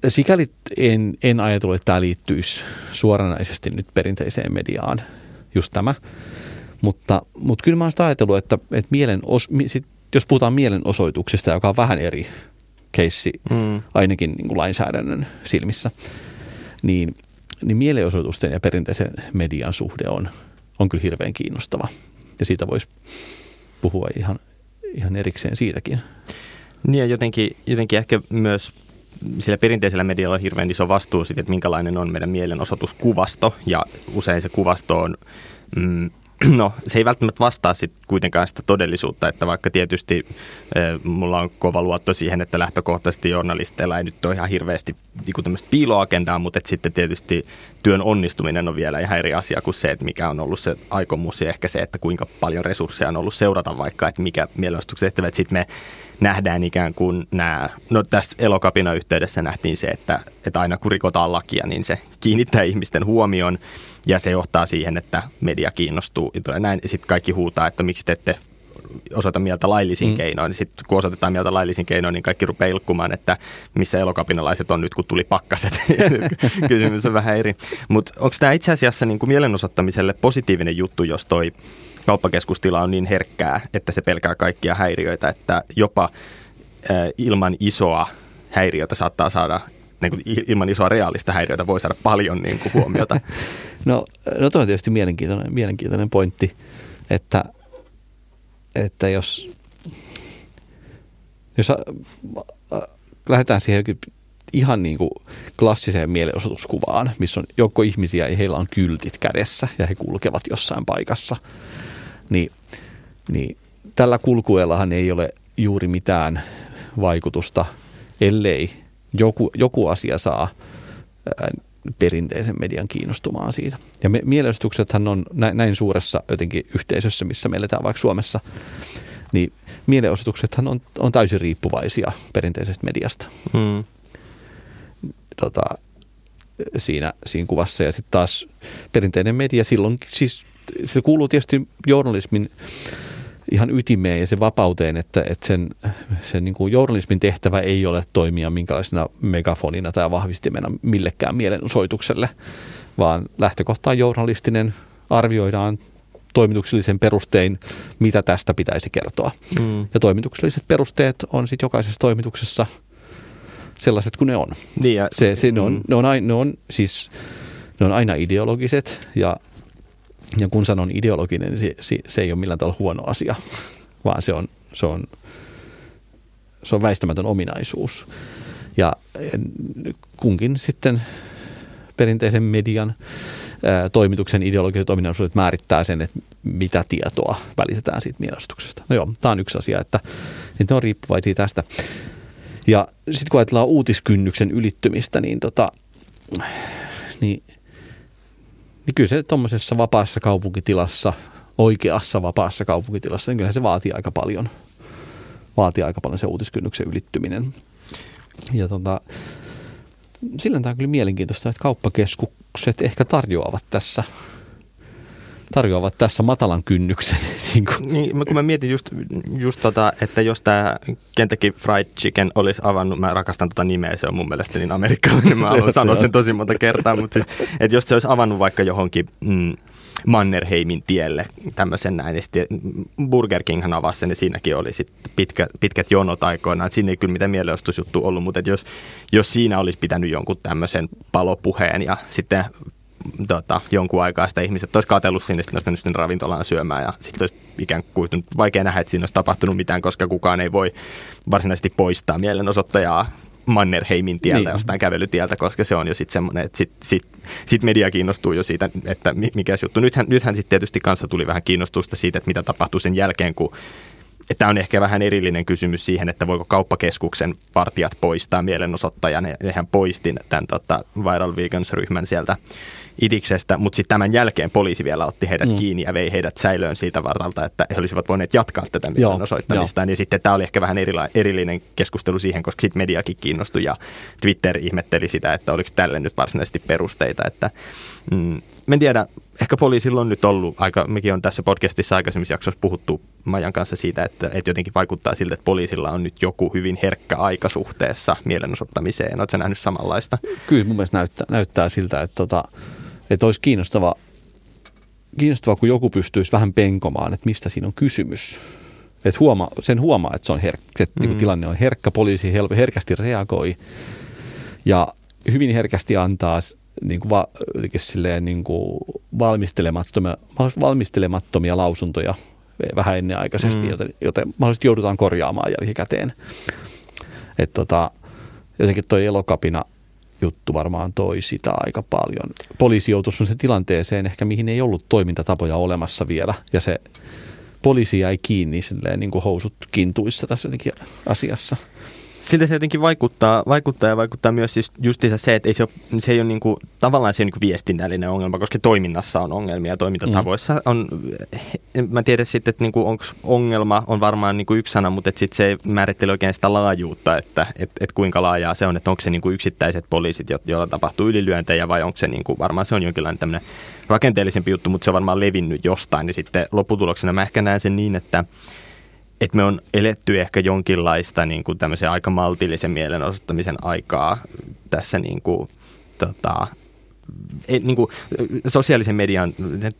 sikäli en, en ajatellut, että tämä liittyisi suoranaisesti nyt perinteiseen mediaan, just tämä. Mutta, mutta kyllä mä oon sitä ajatellut, että, että mielen os, sit, jos puhutaan mielenosoituksesta, joka on vähän eri keissi, mm. ainakin niin kuin lainsäädännön silmissä, niin, niin mielenosoitusten ja perinteisen median suhde on, on kyllä hirveän kiinnostava. Ja siitä voisi puhua ihan, ihan erikseen siitäkin. Niin ja jotenkin, jotenkin ehkä myös sillä perinteisellä medialla on hirveän iso vastuu siitä, että minkälainen on meidän mielenosoituskuvasto. Ja usein se kuvasto on, mm, no se ei välttämättä vastaa sit kuitenkaan sitä todellisuutta, että vaikka tietysti eh, mulla on kova luotto siihen, että lähtökohtaisesti journalisteilla ei nyt ole ihan hirveästi niin tämmöistä piiloagendaa, mutta et sitten tietysti työn onnistuminen on vielä ihan eri asia kuin se, että mikä on ollut se aikomus ja ehkä se, että kuinka paljon resursseja on ollut seurata vaikka, että mikä mielenosoituksen tehtävä, että sitten me nähdään ikään kuin nämä, no tässä Elokapina yhteydessä nähtiin se, että, että aina kun rikotaan lakia, niin se kiinnittää ihmisten huomion ja se johtaa siihen, että media kiinnostuu ja tulee näin. Sitten kaikki huutaa, että miksi te ette osoita mieltä laillisin mm. keinoin. Sitten kun osoitetaan mieltä laillisin keinoin, niin kaikki rupeaa ilkkumaan, että missä elokapinalaiset on nyt, kun tuli pakkaset. Kysymys on vähän eri. Mutta onko tämä itse asiassa niin kuin mielenosoittamiselle positiivinen juttu, jos toi kauppakeskustila on niin herkkää, että se pelkää kaikkia häiriöitä, että jopa ilman isoa häiriötä saattaa saada, niin kuin ilman isoa reaalista häiriötä voi saada paljon niin kuin huomiota? No, no toi on tietysti mielenkiintoinen, mielenkiintoinen pointti, että, että jos, jos lähdetään siihen ihan niin kuin klassiseen mielenosoituskuvaan, missä on joukko ihmisiä ja heillä on kyltit kädessä ja he kulkevat jossain paikassa, Niin, niin tällä kulkueellahan ei ole juuri mitään vaikutusta, ellei joku, joku asia saa ää, perinteisen median kiinnostumaan siitä. Ja me, mielenosoituksethan on nä, näin suuressa jotenkin yhteisössä, missä me eletään vaikka Suomessa, niin mielenosoituksethan on, on täysin riippuvaisia perinteisestä mediasta hmm. tota, siinä, siinä kuvassa. Ja sitten taas perinteinen media silloin siis... Se kuuluu tietysti journalismin ihan ytimeen ja sen vapauteen, että, että sen, sen niin kuin journalismin tehtävä ei ole toimia minkälaisena megafonina tai vahvistimena millekään mielenosoitukselle, vaan lähtökohtaan journalistinen arvioidaan toimituksellisen perustein, mitä tästä pitäisi kertoa. Mm. Ja toimitukselliset perusteet on sitten jokaisessa toimituksessa sellaiset kuin ne on. Niin ja, se, se, mm. ne, on, ne, on aina, ne, on, siis, ne on aina ideologiset ja Ja kun sanon ideologinen, niin se, se, se ei ole millään tavalla huono asia, vaan se on, se on, se on väistämätön ominaisuus. Ja kunkin sitten perinteisen median ää, toimituksen ideologiset ominaisuudet määrittää sen, että mitä tietoa välitetään siitä mielenosoituksesta. No joo, tämä on yksi asia, että, että ne on riippuvaisia tästä. Ja sitten kun ajatellaan uutiskynnyksen ylittymistä, niin tota... Niin Niin kyllä se tuommoisessa vapaassa kaupunkitilassa, oikeassa vapaassa kaupunkitilassa, niin kyllähän se vaatii aika paljon, vaatii aika paljon se uutiskynnyksen ylittyminen. Ja tota, sillä tämä on kyllä mielenkiintoista, että kauppakeskukset ehkä tarjoavat tässä, tarjoavat tässä matalan kynnyksen. Niin kun, niin, kun mä mietin just, just tota, että jos tämä Kentucky Fried Chicken olisi avannut, mä rakastan tota nimeä, se on mun mielestä niin amerikkalainen, mä haluan sanoa sen tosi monta kertaa, mutta siis, että jos se olisi avannut vaikka johonkin mm, Mannerheimin tielle tämmöisen näin, ja Burger Kinghan avasi sen, ja siinäkin oli sitten pitkä, pitkät jonot aikoinaan, siinä ei kyllä mitään mielenostousjuttu ollut, mutta jos, jos siinä olisi pitänyt jonkun tämmöisen palopuheen ja sitten Tota, jonkun aikaa sitä ihmiset olisi katsellut sinne, sitten olisi mennyt sinne ravintolaan syömään ja sitten olisi ikään kuin vaikea nähdä, että siinä olisi tapahtunut mitään, koska kukaan ei voi varsinaisesti poistaa mielenosoittajaa Mannerheimin tieltä, niin jostain kävelytieltä, koska se on jo sitten semmoinen, että sitten sit, sit media kiinnostuu jo siitä, että mikä juttu. Nythän, nythän sitten tietysti kanssa tuli vähän kiinnostusta siitä, että mitä tapahtuu sen jälkeen, kun tämä on ehkä vähän erillinen kysymys siihen, että voiko kauppakeskuksen vartijat poistaa mielenosoittajan. Hehän poistin tämän tota, Viral Vegans-ryhmän sieltä Itiksestä, mutta sitten tämän jälkeen poliisi vielä otti heidät mm. kiinni ja vei heidät säilöön siitä vartalta, että he olisivat voineet jatkaa tätä mielenosoittamistaan. Ja sitten tämä oli ehkä vähän erila- erillinen keskustelu siihen, koska sitten mediakin kiinnostui ja Twitter ihmetteli sitä, että oliko tälle nyt varsinaisesti perusteita. Että, mm, en tiedä, ehkä poliisilla on nyt ollut aika, mekin on tässä podcastissa aikaisemmissa jaksossa puhuttu Maijan kanssa siitä, että, että jotenkin vaikuttaa siltä, että poliisilla on nyt joku hyvin herkkä aika suhteessa mielenosoittamiseen. Oletko sä nähnyt samanlaista? Kyllä mun mielestä näyttää, näyttää siltä, että tota... Että olisi kiinnostavaa, kiinnostava, kun joku pystyisi vähän penkomaan, että mistä siinä on kysymys. Et huoma, sen huomaa, että se on herk, se, mm. tilanne on herkkä, poliisi hel, herkästi reagoi ja hyvin herkästi antaa niin kuin va, silleen, niin kuin valmistelemattomia, valmistelemattomia lausuntoja vähän ennenaikaisesti, mm. joten, joten mahdollisesti joudutaan korjaamaan jälkikäteen. Et tota, jotenkin toi Elokapina juttu varmaan toi sitä aika paljon. Poliisi joutui sellaiseen tilanteeseen ehkä, mihin ei ollut toimintatapoja olemassa vielä, ja se poliisi jäi kiinni silleen niin kuin housut kintuissa tässä jotenkin asiassa. Siltä se jotenkin vaikuttaa, vaikuttaa ja vaikuttaa myös siis justiinsa se, että ei se, ole, se ei ole niin kuin, tavallaan se niin kuin viestinnällinen ongelma, koska toiminnassa on ongelmia, toimintatavoissa on, mä tiedän sitten, että niin kuin, onko ongelma, on varmaan niin kuin yksi sana, mutta sitten se ei määrittele oikein sitä laajuutta, että et, et kuinka laajaa se on, että onko se niin kuin yksittäiset poliisit, joilla tapahtuu ylilyöntejä vai onko se niin kuin, varmaan se on jonkinlainen tämmöinen rakenteellisempi juttu, mutta se on varmaan levinnyt jostain ja sitten lopputuloksena mä ehkä näen sen niin, että että me on eletty ehkä jonkinlaista niin kuin tämmöisen aika maltillisen mielenosoittamisen aikaa tässä niin kuin, tota, niin kuin, sosiaalisen median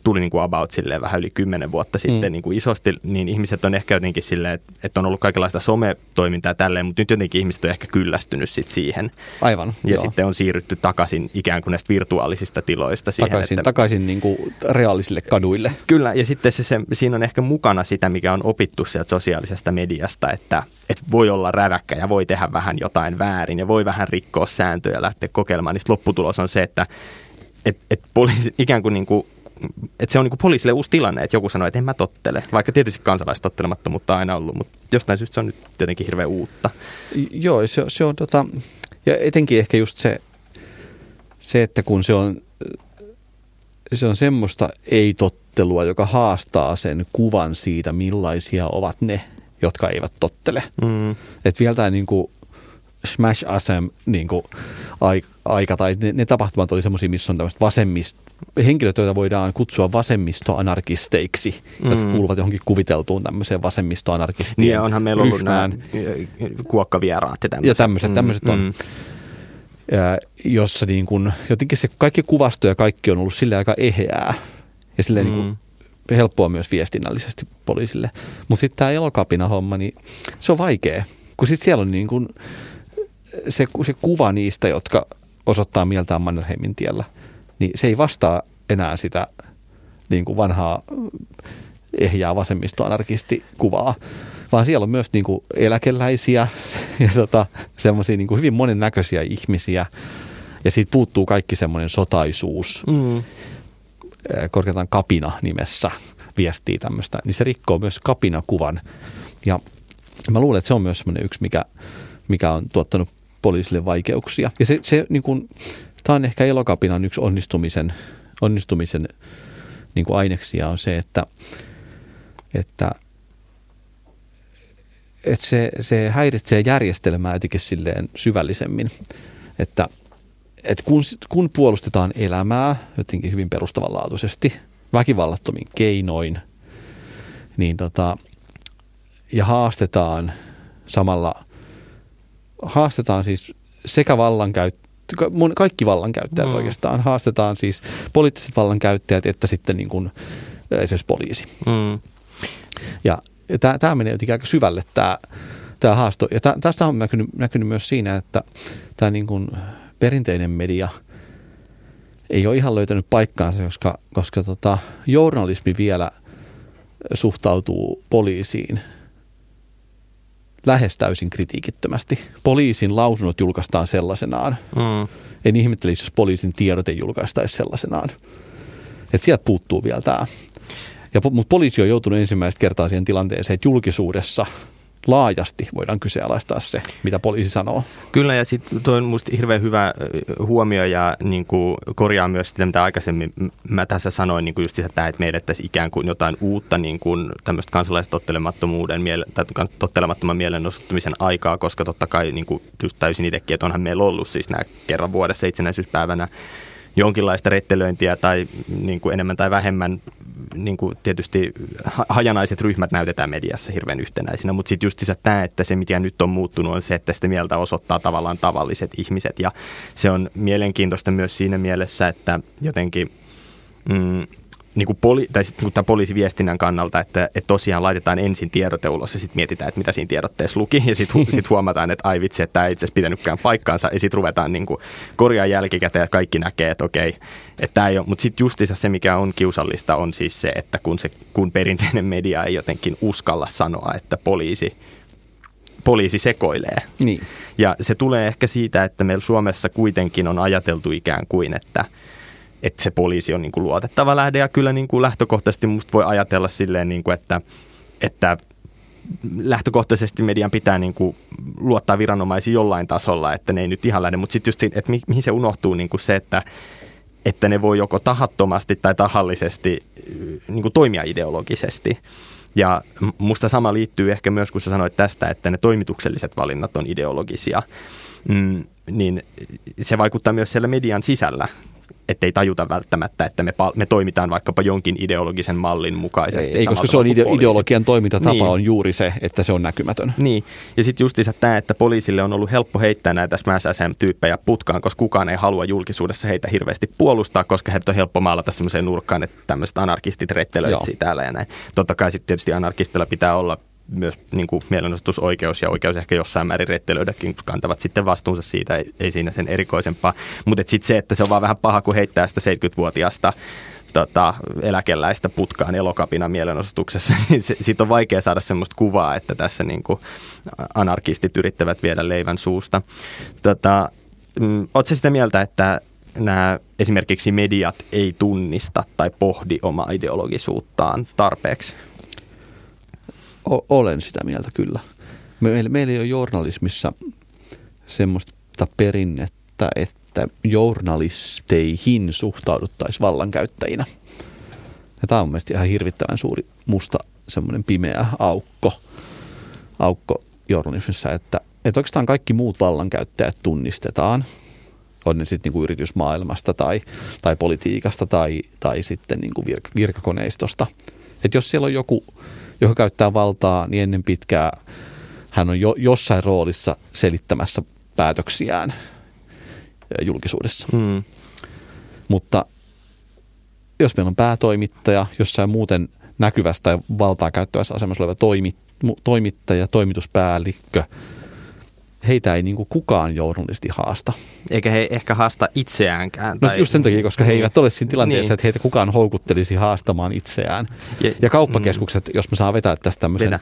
tuli niin kuin about silleen vähän yli kymmenen vuotta sitten mm. niin kuin isosti, niin ihmiset on ehkä jotenkin silleen, että, että on ollut kaikenlaista sometoimintaa tälleen, mutta nyt jotenkin ihmiset on ehkä kyllästynyt sit siihen. Aivan, ja joo. Sitten on siirrytty takaisin ikään kuin näistä virtuaalisista tiloista. Siihen, takaisin että, takaisin niin kuin reaalisille kaduille. Kyllä, ja sitten se, se, siinä on ehkä mukana sitä, mikä on opittu sieltä sosiaalisesta mediasta, että, että voi olla räväkkä ja voi tehdä vähän jotain väärin ja voi vähän rikkoa sääntöjä ja lähteä kokeilemaan, niin lopputulos on se, että Et, et poliisi, ikään kuin niinku, et se on niinku poliisille uusi tilanne, että joku sanoo, että en mä tottele. Vaikka tietysti kansalaistottelemattomuutta on aina ollut, mutta jostain syystä se on nyt jotenkin hirveän uutta. Joo, se, se on tota, ja etenkin ehkä just se, se että kun se on, se on semmoista ei-tottelua, joka haastaa sen kuvan siitä, millaisia ovat ne, jotka eivät tottele. Mm. Että vielä tämä niinku Smash Asem niin kuin, aika, tai ne, ne tapahtumat oli semmoisia, missä on tämmöiset vasemmist, henkilöt, joita voidaan kutsua vasemmistoanarkisteiksi, mm. jotka kuuluvat johonkin kuviteltuun tämmöiseen vasemmistoanarkistien ryhmään. Niin, onhan meillä ollut nämä kuokkavieraat ja tämmöiset. Ja tämmöiset, tämmöiset mm. on, mm. jossa niin kuin, jotenkin se kaikki kuvasto ja kaikki on ollut silleen aika eheää ja silleen mm. niin kuin helppoa myös viestinnällisesti poliisille. Mutta sitten tämä Elokapina-homma, niin se on vaikea, kun sitten siellä on niin kuin Se, se kuva niistä, jotka osoittaa mieltään Mannerheimin tiellä, niin se ei vastaa enää sitä niin kuin vanhaa ehjää vasemmistoanarkistikuvaa, vaan siellä on myös niin kuin eläkeläisiä ja tota, semmoisia niin kuin hyvin monennäköisiä ihmisiä. Ja siitä puuttuu kaikki semmoinen sotaisuus, mm. korkeintaan kapina nimessä viestii tämmöistä, niin se rikkoo myös kapinakuvan. Ja mä luulen, että se on myös semmoinen yksi, mikä, mikä on tuottanut poliisille vaikeuksia. Ja se, se niin kuin, tämä on ehkä Elokapinan yksi onnistumisen, onnistumisen niin kuin aineksia on se, että, että, että se, se häiritsee järjestelmää jotenkin silleen syvällisemmin. Että, että kun, kun puolustetaan elämää jotenkin hyvin perustavanlaatuisesti, väkivallattomin keinoin, niin tota, ja haastetaan samalla haastetaan siis sekä vallankäyttäjät, kaikki vallankäyttäjät mm. oikeastaan. Haastetaan siis poliittiset vallankäyttäjät että sitten niin kuin esimerkiksi poliisi. Mm. Ja tämä menee jotenkin aika syvälle tämä, tämä haasto. Ja tää, tästä on näkynyt, näkynyt myös siinä, että tämä niin kuin perinteinen media ei ole ihan löytänyt paikkaansa, koska, koska tota, journalismi vielä suhtautuu poliisiin lähes täysin kritiikittömästi. Poliisin lausunnot julkaistaan sellaisenaan. Mm. En ihmettelisi, jos poliisin tiedot ei julkaistaisi sellaisenaan. Et sieltä puuttuu vielä tämä. Mutta poliisi on joutunut ensimmäistä kertaa siihen tilanteeseen, että julkisuudessa laajasti voidaan kyseenalaistaa se, mitä poliisi sanoo. Kyllä, ja sitten tuo on musta hirveän hyvä huomio ja niin kuin korjaa myös sitä, mitä aikaisemmin mä tässä sanoin, niin kuin just sitä, että me elettäisiin ikään kuin jotain uutta niin kuin tämmöistä kansalaistottelemattomuuden tai tottelemattoman mielenosoittamisen aikaa, koska totta kai niin kuin just täysin itsekin, että onhan meillä ollut siis nämä kerran vuodessa itsenäisyyspäivänä jonkinlaista rettelöintiä tai niin kuin enemmän tai vähemmän niin kuin tietysti hajanaiset ryhmät näytetään mediassa hirveän yhtenäisinä, mutta sitten just tämä, että se mitä nyt on muuttunut on se, että sitä mieltä osoittaa tavallaan tavalliset ihmiset ja se on mielenkiintoista myös siinä mielessä, että jotenkin mm, niin kuin poli- tai sitten niin kuin tämän poliisiviestinnän kannalta, että, että tosiaan laitetaan ensin tiedote ulos ja sitten mietitään, että mitä siinä tiedotteessa luki. Ja sitten hu- sit huomataan, että ai vitsi, että tämä ei itse asiassa pitänytkään paikkaansa. Ja sitten ruvetaan niin kuin korjaa jälkikäteen ja kaikki näkee, että okei, että tämä ei ole. Mutta sitten justiinsa se, mikä on kiusallista, on siis se, että kun, se, kun perinteinen media ei jotenkin uskalla sanoa, että poliisi, poliisi sekoilee. Niin. Ja se tulee ehkä siitä, että meillä Suomessa kuitenkin on ajateltu ikään kuin, että että se poliisi on niin kuin luotettava lähde, ja kyllä niin kuin lähtökohtaisesti musta voi ajatella silleen, niin kuin, että, että lähtökohtaisesti median pitää niin kuin luottaa viranomaisiin jollain tasolla, että ne ei nyt ihan lähde, mutta sitten just se, että mihin se unohtuu niin kuin se, että, että ne voi joko tahattomasti tai tahallisesti niin kuin toimia ideologisesti. Ja musta sama liittyy ehkä myös, kun sä sanoit tästä, että ne toimitukselliset valinnat on ideologisia, mm, niin se vaikuttaa myös siellä median sisällä. Että ei tajuta välttämättä, että me, pal- me toimitaan vaikkapa jonkin ideologisen mallin mukaisesti. Ei, koska se on ide- ideologian toimintatapa niin. On juuri se, että se on näkymätön. Niin, ja sitten justiinsa tämä, että poliisille on ollut helppo heittää näitä Smash S M-tyyppejä putkaan, koska kukaan ei halua julkisuudessa heitä hirveästi puolustaa, koska heitä on helppo maalata semmoiseen nurkkaan, että tämmöiset anarkistit rettelöitsii täällä ja näin. Totta kai sitten tietysti anarkistilla pitää olla myös niin kuin mielenosoitusoikeus ja oikeus ehkä jossain määrin rettelöidäkin, kun kantavat sitten vastuunsa siitä, ei, ei siinä sen erikoisempaa. Mutta sitten se, että se on vaan vähän paha, kun heittää sitä seitsemänkymmentävuotiaasta tota, eläkeläistä putkaan Elokapina mielenosoituksessa, niin siitä on vaikea saada semmoista kuvaa, että tässä niin kuin anarkistit yrittävät viedä leivän suusta. Tota, ootko sä sitä mieltä, että nämä esimerkiksi mediat ei tunnista tai pohdi omaa ideologisuuttaan tarpeeksi? O- olen sitä mieltä kyllä. Meillä, meillä ei ole journalismissa semmoista perinnettä, että journalisteihin suhtauduttaisiin vallankäyttäjinä. Ja tämä on mielestäni ihan hirvittävän suuri musta semmoinen pimeä aukko, aukko journalismissa, että, että oikeastaan kaikki muut vallankäyttäjät tunnistetaan. On ne sitten niinku yritysmaailmasta tai, tai politiikasta tai, tai sitten niinku virk- virkakoneistosta. Että jos siellä on joku, joka käyttää valtaa, niin ennen pitkää hän on jo, jossain roolissa selittämässä päätöksiään julkisuudessa. Hmm. Mutta jos meillä on päätoimittaja, jossain muuten näkyvässä tai valtaa käyttävässä asemassa oleva toimi, toimittaja, toimituspäällikkö, heitä ei niin kuin kukaan journalisti haasta. Eikä he ehkä haasta itseäänkään. No, tai just sen takia, koska he eivät ole siinä tilanteessa, niin. Että heitä kukaan houkuttelisi haastamaan itseään. Ja, ja kauppakeskukset, mm. jos me saa vetää tästä tämmöisen, Vedä.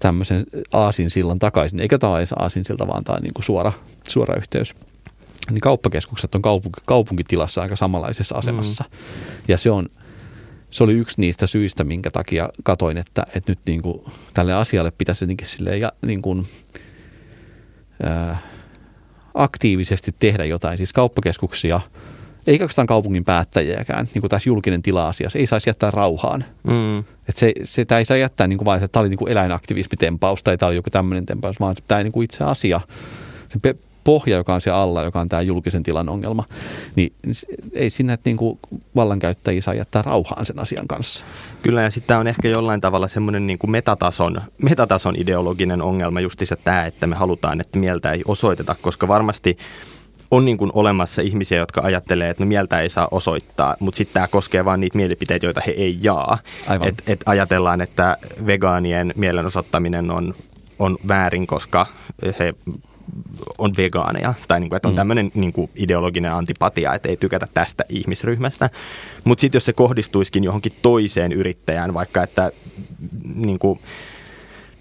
tämmöisen aasinsillan takaisin, eikä tämä ole edes aasinsilta, vaan tämä on niin kuin suora, suora yhteys. Niin kauppakeskukset on kaupunki, kaupunkitilassa aika samanlaisessa asemassa. Mm. Ja se, on, se oli yksi niistä syistä, minkä takia katoin, että, että nyt niin kuin tälle asialle pitäisi jotenkin silleen ja niin kuin aktiivisesti tehdä jotain, siis kauppakeskuksia, ei oikeastaan kaupungin päättäjiäkään, niin kuin tässä julkinen tila-asiassa, ei saisi jättää rauhaan. Mm. Että se, se, tämä ei saa jättää niin kuin vain, että tämä oli niin kuin eläinaktivismitempaus tai tämä oli joku tämmöinen tempaus, vaan tämä niin kuin itse asia, se pohja, joka on siellä alla, joka on tämä julkisen tilan ongelma, niin ei sinne, että niin kuin vallankäyttäjiä saa jättää rauhaan sen asian kanssa. Kyllä, ja sitten tämä on ehkä jollain tavalla semmoinen niin kuin metatason, metatason ideologinen ongelma justiinsa tämä, että me halutaan, että mieltä ei osoiteta, koska varmasti on niin kuin olemassa ihmisiä, jotka ajattelee, että no mieltä ei saa osoittaa, mutta sitten tämä koskee vain niitä mielipiteitä, joita he ei jaa. Et, et ajatellaan, että vegaanien mielenosoittaminen on, on väärin, koska he on vegaaneja, tai niinku, että on tämmöinen niinku ideologinen antipatia, että ei tykätä tästä ihmisryhmästä. Mutta sitten jos se kohdistuisikin johonkin toiseen yrittäjään, vaikka että niinku,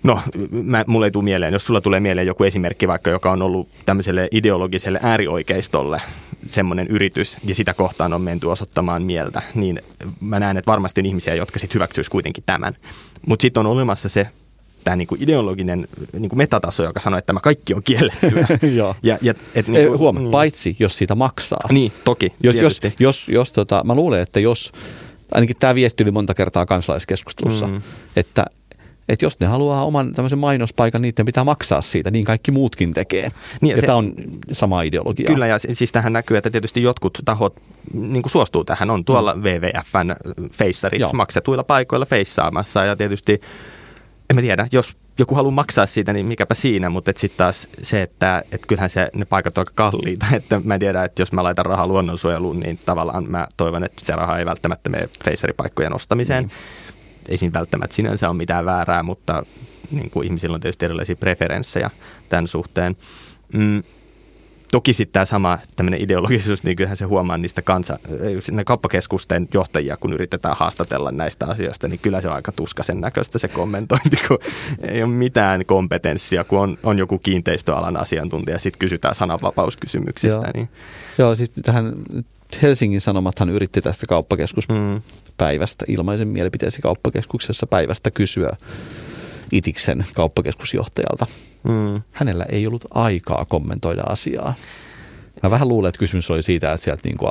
no, mä, mulle ei tule mieleen, jos sulla tulee mieleen joku esimerkki vaikka, joka on ollut tämmöiselle ideologiselle äärioikeistolle semmoinen yritys, ja sitä kohtaan on menty osoittamaan mieltä, niin mä näen, että varmasti on ihmisiä, jotka sitten hyväksyisi kuitenkin tämän. Mutta sitten on olemassa se tämä niin kuin ideologinen niin kuin metataso, joka sanoo, että tämä kaikki on kiellettyä. ja, ja, et, niin kuin, Huoma, mm. paitsi jos siitä maksaa. Niin, toki. Jos, jos, jos, jos, tota, mä luulen, että jos, ainakin tämä viesti oli monta kertaa kansalaiskeskustelussa, mm. että, että jos ne haluaa oman tämmöisen mainospaikan, niiden pitää maksaa siitä, niin kaikki muutkin tekee. Niin, ja se, tämä on sama ideologia. Kyllä, ja siis tähän näkyy, että tietysti jotkut tahot niin kuin suostuu tähän. On tuolla mm. V V F:n feissarit maksetuilla paikoilla feissaamassa, ja tietysti en mä tiedä, jos joku haluaa maksaa siitä, niin mikäpä siinä, mutta sitten taas se, että et kyllähän se, ne paikat on aika kalliita, että mä en tiedä, että jos mä laitan rahaa luonnonsuojeluun, niin tavallaan mä toivon, että se raha ei välttämättä mene feissaripaikkojen ostamiseen. Mm. Ei siinä välttämättä sinänsä ole mitään väärää, mutta niin kuin ihmisillä on tietysti erilaisia preferenssejä tämän suhteen. Mm. Toki sitten tämä sama tämmöinen ideologisuus, niin kyllähän se huomaa niistä kansa, kauppakeskusten johtajia, kun yritetään haastatella näistä asioista, niin kyllä se on aika tuskaisen näköistä se kommentointi, kun ei ole mitään kompetenssia, kun on, on joku kiinteistöalan asiantuntija ja sitten kysytään sananvapauskysymyksistä. Joo, niin. Joo siis tähän Helsingin Sanomathan yritti tästä kauppakeskuspäivästä, mm. ilmaisen mielipiteesi kauppakeskuksessa päivästä kysyä Itiksen kauppakeskusjohtajalta. Mm. Hänellä ei ollut aikaa kommentoida asiaa. Mä vähän luulen, että kysymys oli siitä, että sieltä niinku,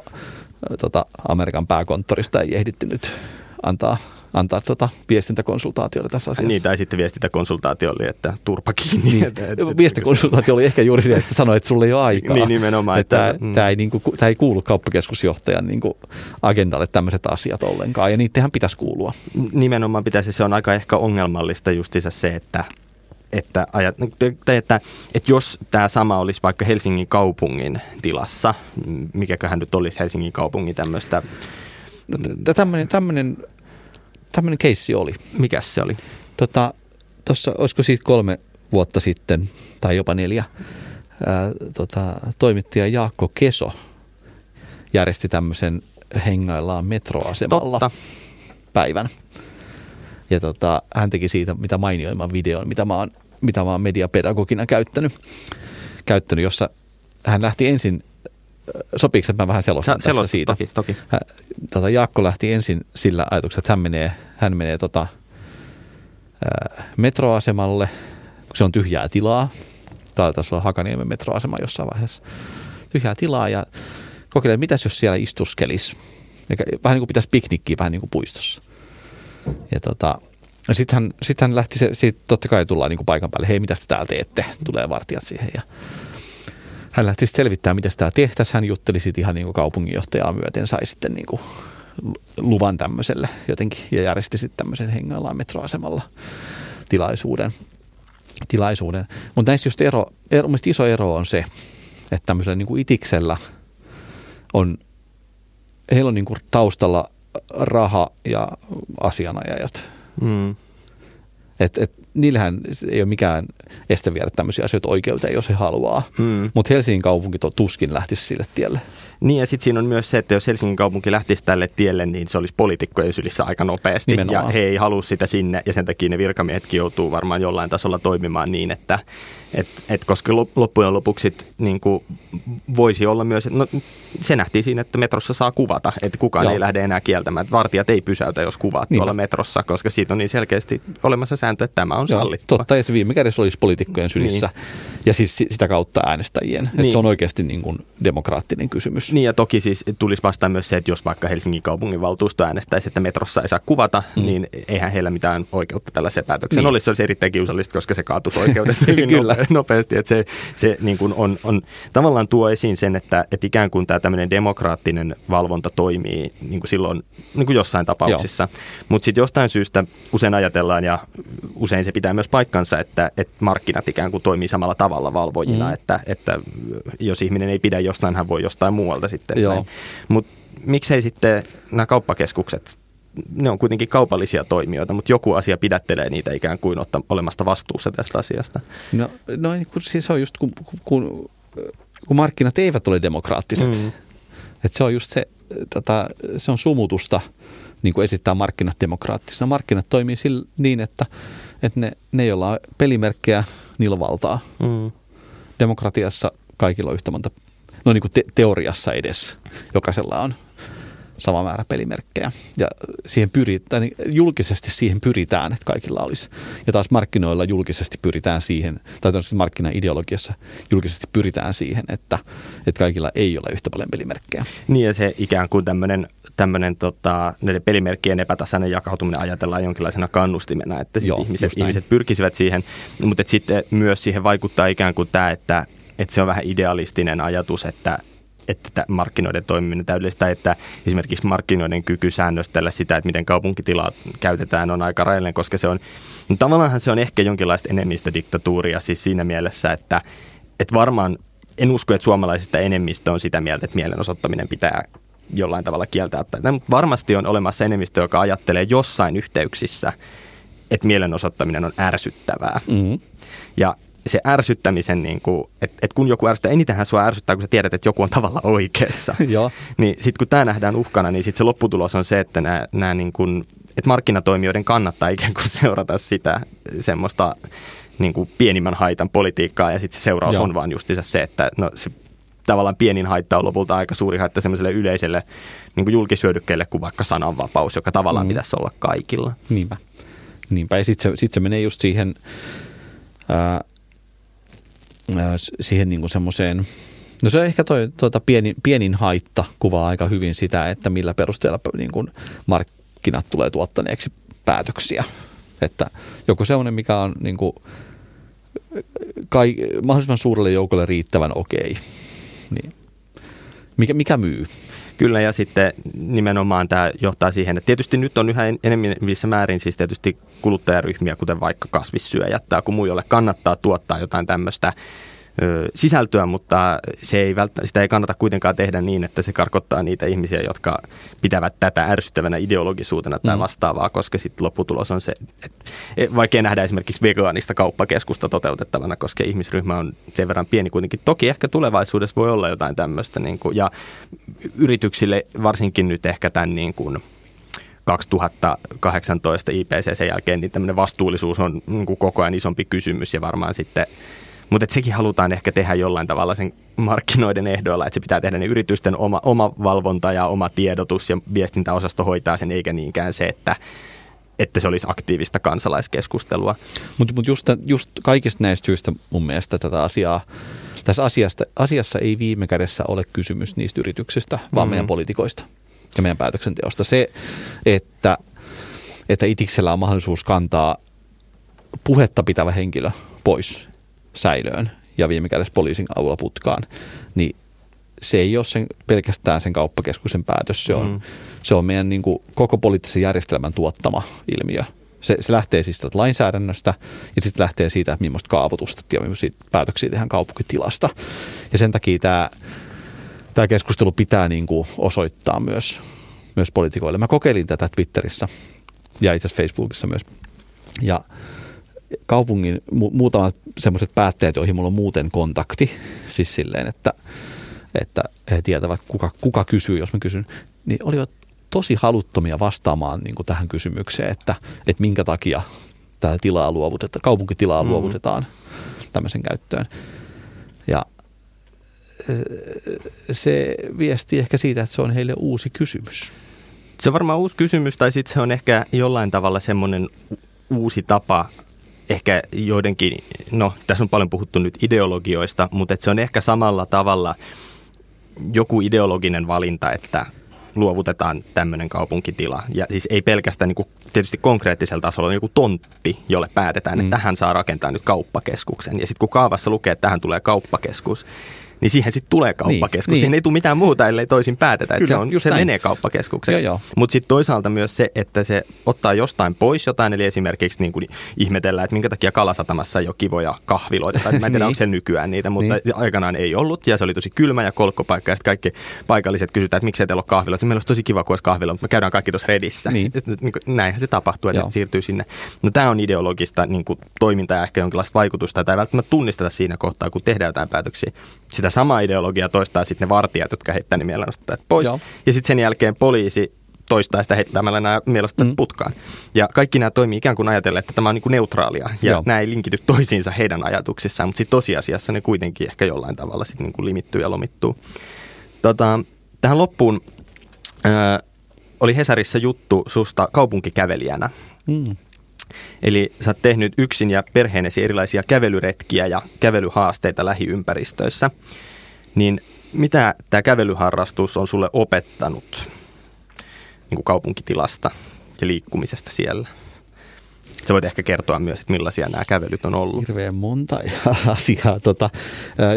tota, Amerikan pääkonttorista ei ehditty nyt antaa, antaa tota viestintäkonsultaatiolle tässä asiassa. Niin, tai sitten viestintäkonsultaatio oli, että turpa kiinni. Niin, että, että, viestintäkonsultaatio oli ehkä juuri se, että sanoi, että sulla ei ole aikaa. Niin, nimenomaan. Että, että, mm. tämä, ei niinku, tämä ei kuulu kauppakeskusjohtajan niinku agendalle tämmöiset asiat ollenkaan, ja niittenhän pitäisi kuulua. Nimenomaan pitäisi, se on aika ehkä ongelmallista justiinsa se, että Että, ajat, että, että, että jos tämä sama olisi vaikka Helsingin kaupungin tilassa, mikäköhän nyt olisi Helsingin kaupungin tämmöistä? No, tämmöinen, tämmöinen, tämmöinen keissi oli. Mikäs se oli? Tota, tossa, olisiko siitä kolme vuotta sitten, tai jopa neljä, ää, tota, toimittaja Jaakko Keso järjesti tämmöisen hengaillaan metroasemalla Totta. päivän. Ja tota, hän teki siitä, mitä mainioiman videon, mitä mä oon, mitä mä oon mediapedagogina käyttänyt, käyttänyt, jossa hän lähti ensin, sopiiko, että mä vähän selostan Sä, selostan, siitä. Toki, toki. Hän, tota, Jaakko lähti ensin sillä ajatuksella, että hän menee, hän menee tota, ää, metroasemalle, kun se on tyhjää tilaa. Täällä taisi olla Hakaniemen metroasema jossain vaiheessa. Tyhjää tilaa ja kokeilee, että mitäs jos siellä istuskelisi. Vähän niin kuin pitäisi piknikkiä, vähän niin kuin puistossa. Ja tota, sitten hän, sit hän lähti, se, sit totta kai tullaan niinku paikan päälle, hei, mitä te täällä teette, tulee vartijat siihen. Ja hän lähti selvittämään, mitä sitä tehtäisiin, hän jutteli sitten ihan niinku kaupunginjohtajaa myöten, sai sitten niinku luvan tämmöiselle jotenkin ja järjesti sitten tämmöisen hengaillaan metroasemalla tilaisuuden. tilaisuuden. Mutta näissä just ero, ero, mielestäni iso ero on se, että tämmöisellä niinku itiksellä on, heillä on niinku taustalla raha ja asianajajat. Mm. Et, et, niillähän ei ole mikään este viedä tämmöisiä asioita oikeuteen, jos he haluaa. Mm. Mutta Helsingin kaupunki tuskin lähtisi sille tielle. Niin, ja sitten siinä on myös se, että jos Helsingin kaupunki lähtisi tälle tielle, niin se olisi poliitikkojen sylissä aika nopeasti. Nimenomaan. Ja he ei halua sitä sinne, ja sen takia ne virkamiehetkin joutuu varmaan jollain tasolla toimimaan niin, että et, et koska loppujen lopuksi niin kuin voisi olla myös, no, se nähtiin siinä, että metrossa saa kuvata, että kukaan Joo. ei lähde enää kieltämään. Vartijat ei pysäytä, jos kuvaat niin tuolla metrossa, koska siitä on niin selkeästi olemassa sääntö, että tämä on sallittua. Totta, ja se viime kädessä olisi poliitikkojen sylissä, niin. ja siis sitä kautta äänestäjien. Niin. Että se on oikeasti niin kuin demokraattinen kysymys. Niin, ja toki siis tulisi vastaan myös se, että jos vaikka Helsingin kaupunginvaltuusto äänestäisi, että metrossa ei saa kuvata, mm. niin eihän heillä mitään oikeutta tällaiseen päätökseen niin olisi. Se olisi erittäin kiusallista, koska se kaatuisi oikeudessa hyvin nopeasti. Että se se niin kuin on, on, tavallaan tuo esiin sen, että, että ikään kuin tämä tämmöinen demokraattinen valvonta toimii niin kuin silloin niin kuin jossain tapauksissa. Mutta sitten jostain syystä usein ajatellaan, ja usein se pitää myös paikkansa, että, että markkinat ikään kuin toimii samalla tavalla valvojina, mm. että, että jos ihminen ei pidä jostain, hän voi jostain muualta. Mutta miksei sitten nämä kauppakeskukset, ne on kuitenkin kaupallisia toimijoita, mutta joku asia pidättelee niitä ikään kuin otta, olemasta vastuussa tästä asiasta. No, no kun, siis se on just, kun, kun, kun markkinat eivät ole demokraattiset. Mm. Et se on just se, tota, se on sumutusta niin kuin esittää markkinat demokraattisena. Markkinat toimii sillä, niin, että, että ne, ne joilla on pelimerkkejä, niillä on valtaa. Mm. Demokratiassa kaikilla on yhtä monta. No niin kuin te- teoriassa edes. Jokaisella on sama määrä pelimerkkejä. Ja siihen pyritään, niin julkisesti siihen pyritään, että kaikilla olisi. Ja taas markkinoilla julkisesti pyritään siihen, tai tosiaan markkinaideologiassa julkisesti pyritään siihen, että, että kaikilla ei ole yhtä paljon pelimerkkejä. Niin, ja se ikään kuin tämmöinen, tämmöinen tota, näiden pelimerkkien epätasainen jakautuminen ajatellaan jonkinlaisena kannustimena, että Joo, ihmiset, ihmiset pyrkisivät siihen. Mutta sitten myös siihen vaikuttaa ikään kuin tämä, että Että se on vähän idealistinen ajatus, että, että markkinoiden toimiminen täydellistä, että esimerkiksi markkinoiden kyky säännöstellä sitä, että miten kaupunkitilaa käytetään, on aika rajallinen, koska se on, no tavallaan se on ehkä jonkinlaista enemmistödiktatuuria siis siinä mielessä, että, että varmaan en usko, että suomalaisista enemmistö on sitä mieltä, että mielenosoittaminen pitää jollain tavalla kieltää. Varmasti on olemassa enemmistö, joka ajattelee jossain yhteyksissä, että mielenosoittaminen on ärsyttävää. Mm-hmm. Ja se ärsyttämisen, niin että et kun joku ärsyttää, enitähän sua ärsyttää, kun sä tiedät, että joku on tavallaan oikeassa. Niin sitten kun tämä nähdään uhkana, niin sitten se lopputulos on se, että nää, nää niin kun, et markkinatoimijoiden kannattaa ikään kuin seurata sitä semmoista niin kuin pienimmän haitan politiikkaa, ja sitten se seuraus Joo. on vaan justiinsa se, että no, se tavallaan pienin haitta on lopulta aika suuri haitta semmoiselle yleiselle niin kuin julkisyödykkeelle kuin vaikka sananvapaus, joka tavallaan mm. pitäisi olla kaikilla. Niinpä. Niinpä. Ja sitten se, sit se menee just siihen, ää, siihen niin kuin semmoiseen, no se on ehkä toi, tuota pieni, pienin haitta kuvaa aika hyvin sitä, että millä perusteella niin kuin markkinat tulee tuottaneeksi päätöksiä. Että joku semmoinen, mikä on niin kuin kai, mahdollisimman suurelle joukolle riittävän okei. Niin. Mikä, mikä myy? Kyllä, ja sitten nimenomaan tämä johtaa siihen, että tietysti nyt on yhä enemmän missä määrin siis tietysti kuluttajaryhmiä, kuten vaikka kasvissyöjät tai kun muu, jolle kannattaa tuottaa jotain tämmöistä ö, sisältöä, mutta se ei välttä, sitä ei kannata kuitenkaan tehdä niin, että se karkottaa niitä ihmisiä, jotka pitävät tätä ärsyttävänä ideologisuutena tai vastaavaa, koska sitten lopputulos on se, että vaikea nähdä esimerkiksi vegaanista kauppakeskusta toteutettavana, koska ihmisryhmä on sen verran pieni kuitenkin. Toki ehkä tulevaisuudessa voi olla jotain tämmöistä niin kuin, ja yrityksille varsinkin nyt ehkä tämän niin kuin kaksituhattakahdeksantoista I P C C jälkeen, niin tämmöinen vastuullisuus on niin kuin koko ajan isompi kysymys ja varmaan sitten, mutta sekin halutaan ehkä tehdä jollain tavalla sen markkinoiden ehdoilla, että se pitää tehdä ne yritysten oma, oma valvonta ja oma tiedotus ja viestintäosasto hoitaa sen, eikä niinkään se, että, että se olisi aktiivista kansalaiskeskustelua. Mutta mut just, just kaikista näistä syistä mun mielestä tätä asiaa, tässä asiasta, asiassa ei viime kädessä ole kysymys niistä yrityksistä, vaan mm-hmm. meidän poliitikoista ja meidän päätöksenteosta. Se, että, että itiksellä on mahdollisuus kantaa puhetta pitävä henkilö pois säilöön ja viime kädessä poliisin avulla putkaan, niin se ei ole sen, pelkästään sen kauppakeskuksen päätös. Se on, mm. se on meidän niin kuin koko poliittisen järjestelmän tuottama ilmiö. Se, se lähtee siis lainsäädännöstä ja sitten lähtee siitä, että millaista kaavoitusta ja millaisia päätöksiä tehdään kaupunkitilasta. Ja sen takia tämä, tämä keskustelu pitää niin kuin osoittaa myös, myös poliitikoille. Mä kokeilin tätä Twitterissä ja itse asiassa Facebookissa myös. Ja kaupungin mu- muutamat semmoiset päättäjät, joihin mulla on muuten kontakti, siis silleen, että, että he tietävät, kuka, kuka kysyy, jos mä kysyn, niin olivat tosi haluttomia vastaamaan niin kuin tähän kysymykseen, että, että minkä takia tämä tilaa luovutetaan, kaupunkitilaa mm-hmm. luovutetaan tämmöisen käyttöön. Ja se viesti ehkä siitä, että se on heille uusi kysymys. Se on varmaan uusi kysymys, tai sitten se on ehkä jollain tavalla semmoinen uusi tapa. Ehkä joidenkin, no tässä on paljon puhuttu nyt ideologioista, mutta se on ehkä samalla tavalla joku ideologinen valinta, että luovutetaan tämmöinen kaupunkitila. Ja siis ei pelkästään niin kuin tietysti konkreettisella tasolla, on joku tontti, jolle päätetään, mm. että tähän saa rakentaa nyt kauppakeskuksen. Ja sitten kun kaavassa lukee, että tähän tulee kauppakeskus, niin siihen sitten tulee kauppakeskus. Niin, siihen niin. ei tule mitään muuta, ellei toisin päätetä, että Kyllä, se, on, se menee kauppakeskukseksi. Mutta sitten toisaalta myös se, että se ottaa jostain pois jotain, eli esimerkiksi niin kuin ihmetellään, että minkä takia Kalasatamassa ei ole kivoja kahviloita. Tai mä en tiedä, niin. onko se nykyään niitä, mutta niin. aikanaan ei ollut, ja se oli tosi kylmä ja kolkkopaikka, ja sitten kaikki paikalliset kysytään, että miksei teillä ole kahviloita. Meillä olisi tosi kiva, kun olisi kahvila, mutta me käydään kaikki tuossa Redissä. Niin. Näinhän se tapahtuu, että siirtyy sinne. No tämä on ideologista niin kuin toimintaa ja ehkä jonkinlaista vaikutusta, tai välttämättä tunnisteta siinä kohtaa, kun tehdään jotain päätöksiä. Sitä samaa ideologiaa toistaa sitten ne vartijat, jotka heittää ne mielenosoittajat pois. Joo. Ja sitten sen jälkeen poliisi toistaa sitä heittämällä nämä mielenosoittajat mm. putkaan. Ja kaikki nämä toimii ikään kuin ajatellen, että tämä on niin kuin neutraalia. Ja Joo. nämä ei linkity toisiinsa heidän ajatuksissaan, mutta sitten tosiasiassa ne kuitenkin ehkä jollain tavalla sitten niin kuin limittyy ja lomittuu. Tota, tähän loppuun äh, oli Hesarissa juttu susta kaupunkikävelijänä. Mm. Eli sä oot tehnyt yksin ja perheenesi erilaisia kävelyretkiä ja kävelyhaasteita lähiympäristöissä. Niin mitä tämä kävelyharrastus on sulle opettanut niin kuin kaupunkitilasta ja liikkumisesta siellä? Sä voit ehkä kertoa myös, että millaisia nämä kävelyt on ollut. Hirveän monta asiaa. Tota,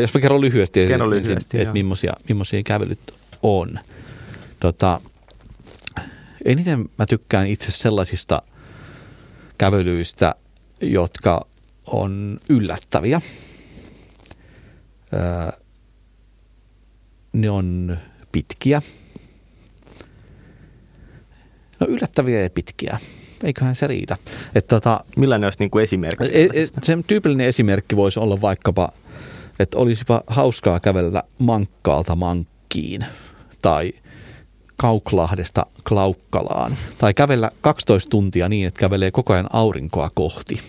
jos mä kerron lyhyesti, kerron lyhyesti että, että millaisia, millaisia kävelyt on. Tota, eniten mä tykkään itse sellaisista kävelyistä, jotka on yllättäviä. Öö, ne on pitkiä. No yllättäviä ja pitkiä. Eiköhän se riitä. Et tota, millainen olisi niin kuin esimerkki? Sen tyypillinen esimerkki voisi olla vaikkapa, että olisipa hauskaa kävellä Mankkaalta Mankkiin tai Kauklahdesta Klaukkalaan tai kävellä kaksitoista tuntia niin, että kävelee koko ajan aurinkoa kohti.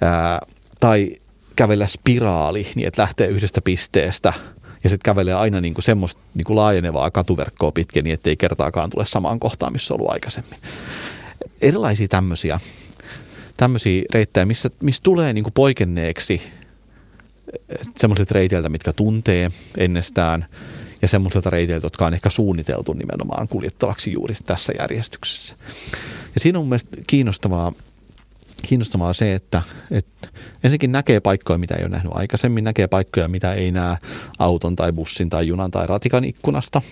Ää, tai kävellä spiraali niin, että lähtee yhdestä pisteestä ja sitten kävelee aina niinku semmoista niinku laajenevaa katuverkkoa pitkin niin, ettei kertaakaan tule samaan kohtaan, missä on ollut aikaisemmin. Erilaisia tämmöisiä, tämmöisiä reittejä, missä, missä tulee niinku poikenneeksi semmoisilta reiteiltä, mitkä tuntee ennestään ja semmoisilta reiteiltä, jotka on ehkä suunniteltu nimenomaan kuljettavaksi juuri tässä järjestyksessä. Ja siinä on mun mielestä kiinnostavaa, Kiinnostavaa on se, että, että ensinnäkin näkee paikkoja, mitä ei ole nähnyt aikaisemmin, näkee paikkoja, mitä ei näe auton tai bussin tai junan tai ratikan ikkunasta.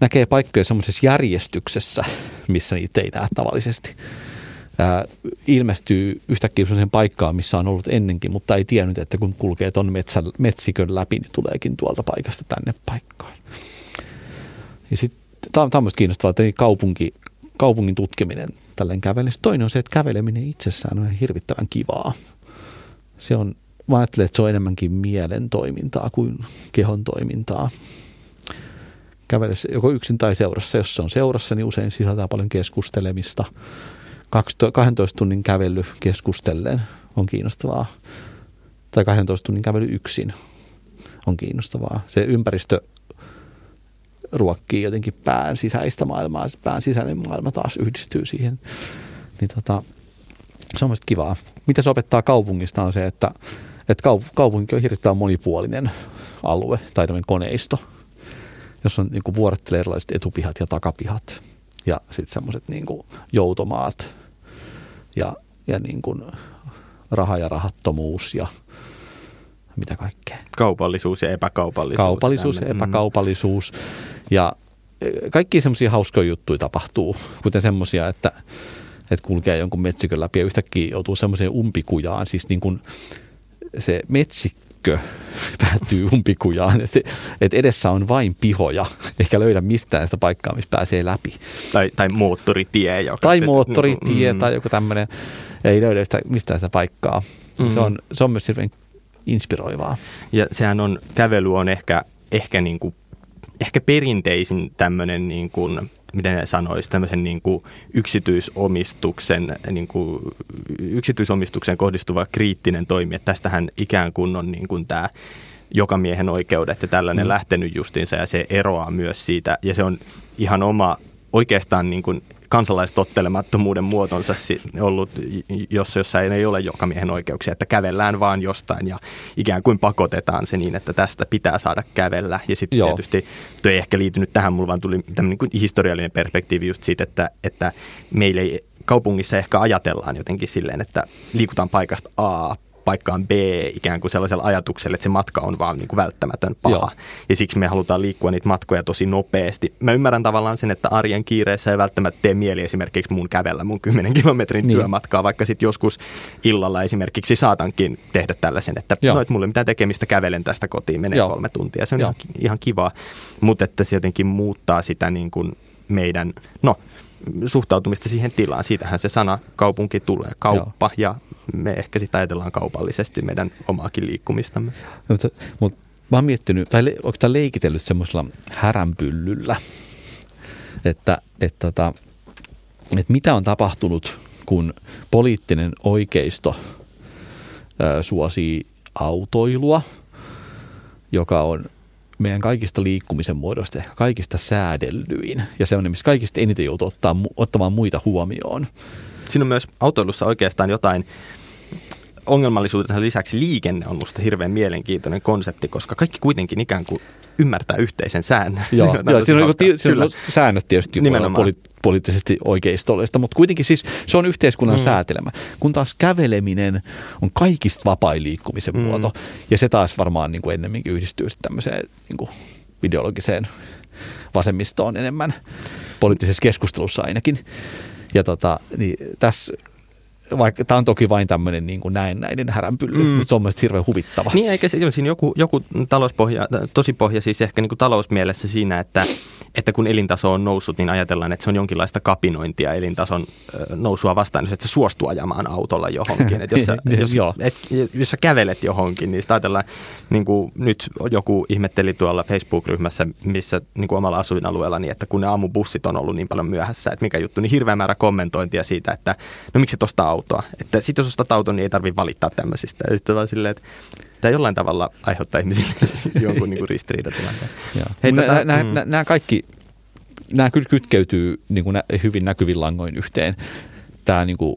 Näkee paikkoja semmoisessa järjestyksessä, missä niitä ei näe tavallisesti. Ää, ilmestyy yhtäkkiä semmoiseen paikkaan, missä on ollut ennenkin, mutta ei tiennyt, että kun kulkee ton metsä, metsikön läpi, niin tuleekin tuolta paikasta tänne paikkaan. Ja sitten tämä on tämmöistä kiinnostavaa, että kaupunki... kaupungin tutkiminen tälleen kävellessä. Toinen on se, että käveleminen itsessään on ihan hirvittävän kivaa. Se on, mä ajattelen, että se on enemmänkin mielen toimintaa kuin kehon toimintaa. Kävellessä joko yksin tai seurassa. Jos se on seurassa, niin usein sisältää paljon keskustelemista. kahdentoista tunnin kävely keskustellen on kiinnostavaa. Tai kahdentoista tunnin kävely yksin on kiinnostavaa. Se ympäristö ruokkii jotenkin pään sisäistä maailmaa, pään sisäinen maailma taas yhdistyy siihen. Niin tota, se on mielestäni kivaa. Mitä se opettaa kaupungista on se, että, että kaupunki on hirveän monipuolinen alue tai tämmöinen koneisto, jossa on niin kuin vuorottelee erilaiset etupihat ja takapihat ja sitten semmoiset niin kuin joutomaat ja, ja niin kuin raha ja rahattomuus ja mitä kaikkea. Kaupallisuus ja epäkaupallisuus. Kaupallisuus ja epäkaupallisuus. Ja kaikki semmoisia hauskoja juttuja tapahtuu, kuten semmoisia, että, että kulkee jonkun metsikön läpi ja yhtäkkiä joutuu semmoiseen umpikujaan. Siis niin kuin se metsikkö päättyy umpikujaan, että, se, että edessä on vain pihoja, eikä löydä mistään sitä paikkaa, missä pääsee läpi. Tai, tai moottoritie. Joka tai moottoritie mm. tai joku tämmöinen. Ei löydä sitä, mistään sitä paikkaa. Mm. Se, on, se on myös hirveän inspiroivaa. Ja sehän on, kävely on ehkä, ehkä, niin kuin, ehkä perinteisin tämmöinen, niin kuin, miten sanoisi, tämmöisen niin kuin yksityisomistuksen, niin kuin, yksityisomistuksen kohdistuva kriittinen toimi. Että tästähän ikään kuin on niin kuin tämä jokamiehen oikeudet ja tällainen mm. lähtenyt justiinsa ja se eroaa myös siitä. Ja se on ihan oma oikeastaan niin kuin kansalaistottelemattomuuden muotonsa ollut, jos jossain ei ole jokamiehen oikeuksia, että kävellään vaan jostain ja ikään kuin pakotetaan se niin, että tästä pitää saada kävellä. Ja sitten tietysti, tuo ei ehkä liity nyt tähän, mulla vaan tuli tämmöinen niin historiallinen perspektiivi just siitä, että, että meillä ei, kaupungissa ehkä ajatellaan jotenkin silleen, että liikutaan paikasta A paikkaan B ikään kuin sellaisella ajatuksella, että se matka on vaan niin kuin välttämätön paha. Joo. Ja siksi me halutaan liikkua niitä matkoja tosi nopeasti. Mä ymmärrän tavallaan sen, että arjen kiireessä ei välttämättä tee mieli esimerkiksi mun kävellä mun kymmenen kilometrin niin. työmatkaa, vaikka sitten joskus illalla esimerkiksi saatankin tehdä tällaisen, että Joo. no et mulle mitään tekemistä, kävelen tästä kotiin, menee Joo. kolme tuntia. Se on Joo. ihan kivaa, mutta että se jotenkin muuttaa sitä niin kuin meidän, no suhtautumista siihen tilaan. Siitähän se sana kaupunki tulee, kauppa Joo. ja me ehkä sitä ajatellaan kaupallisesti meidän omaakin liikkumistamme. Mutta, mutta mä oon miettinyt, tai onko tämä leikitellyt semmoisella häränpyllyllä, että, että, että, että mitä on tapahtunut, kun poliittinen oikeisto suosii autoilua, joka on meidän kaikista liikkumisen muodosta ehkä kaikista säädellyin ja semmoinen, missä kaikista eniten joutuu ottaa, ottamaan muita huomioon. Siinä on myös autoilussa oikeastaan jotain ongelmallisuutensa lisäksi liikenne on musta hirveän mielenkiintoinen konsepti, koska kaikki kuitenkin ikään kuin ymmärtää yhteisen säännön. Joo, joo siinä on, ti- on säännöt tietysti poli- poliittisesti oikeistollista, mutta kuitenkin siis se on yhteiskunnan mm. säätelemä. Kun taas käveleminen on kaikista vapain liikkumisen mm. muoto, ja se taas varmaan niin kuin ennemminkin yhdistyy tämmöiseen niin kuin ideologiseen vasemmistoon enemmän, poliittisessa keskustelussa ainakin. Ja tota, niin tässä... Vaikka tämä on toki vain tämmöinen niin kuin näennäinen häränpylly, mm. mutta se on mielestäni hirveän huvittava. Niin, eikä siinä joku, joku talouspohja, tosipohja siis ehkä niin kuin talousmielessä siinä, että, että kun elintaso on noussut, niin ajatellaan, että se on jonkinlaista kapinointia elintason nousua vastaan, jos et sä suostu ajamaan autolla johonkin. Että jos, sä, jos, et, jos sä kävelet johonkin, niin sitä ajatellaan, niin kuin nyt joku ihmetteli tuolla Facebook-ryhmässä, missä niin kuin omalla asuinalueella, niin että kun ne aamubussit on ollut niin paljon myöhässä, että mikä juttu, niin hirveä määrä kommentointia siitä, että no miksi et ostaa autoa. Että sitten jos ostat auton, niin ei tarvitse valittaa tämmöisistä. Ja sitten vaan silleen, että tämä jollain tavalla aiheuttaa ihmisille jonkun niin kuin ristiriitatilanteen. Nämä mm. nä, nä, kaikki, nämä kyllä kytkeytyy niin kuin nä, hyvin näkyvin langoin yhteen. Tämä niin kuin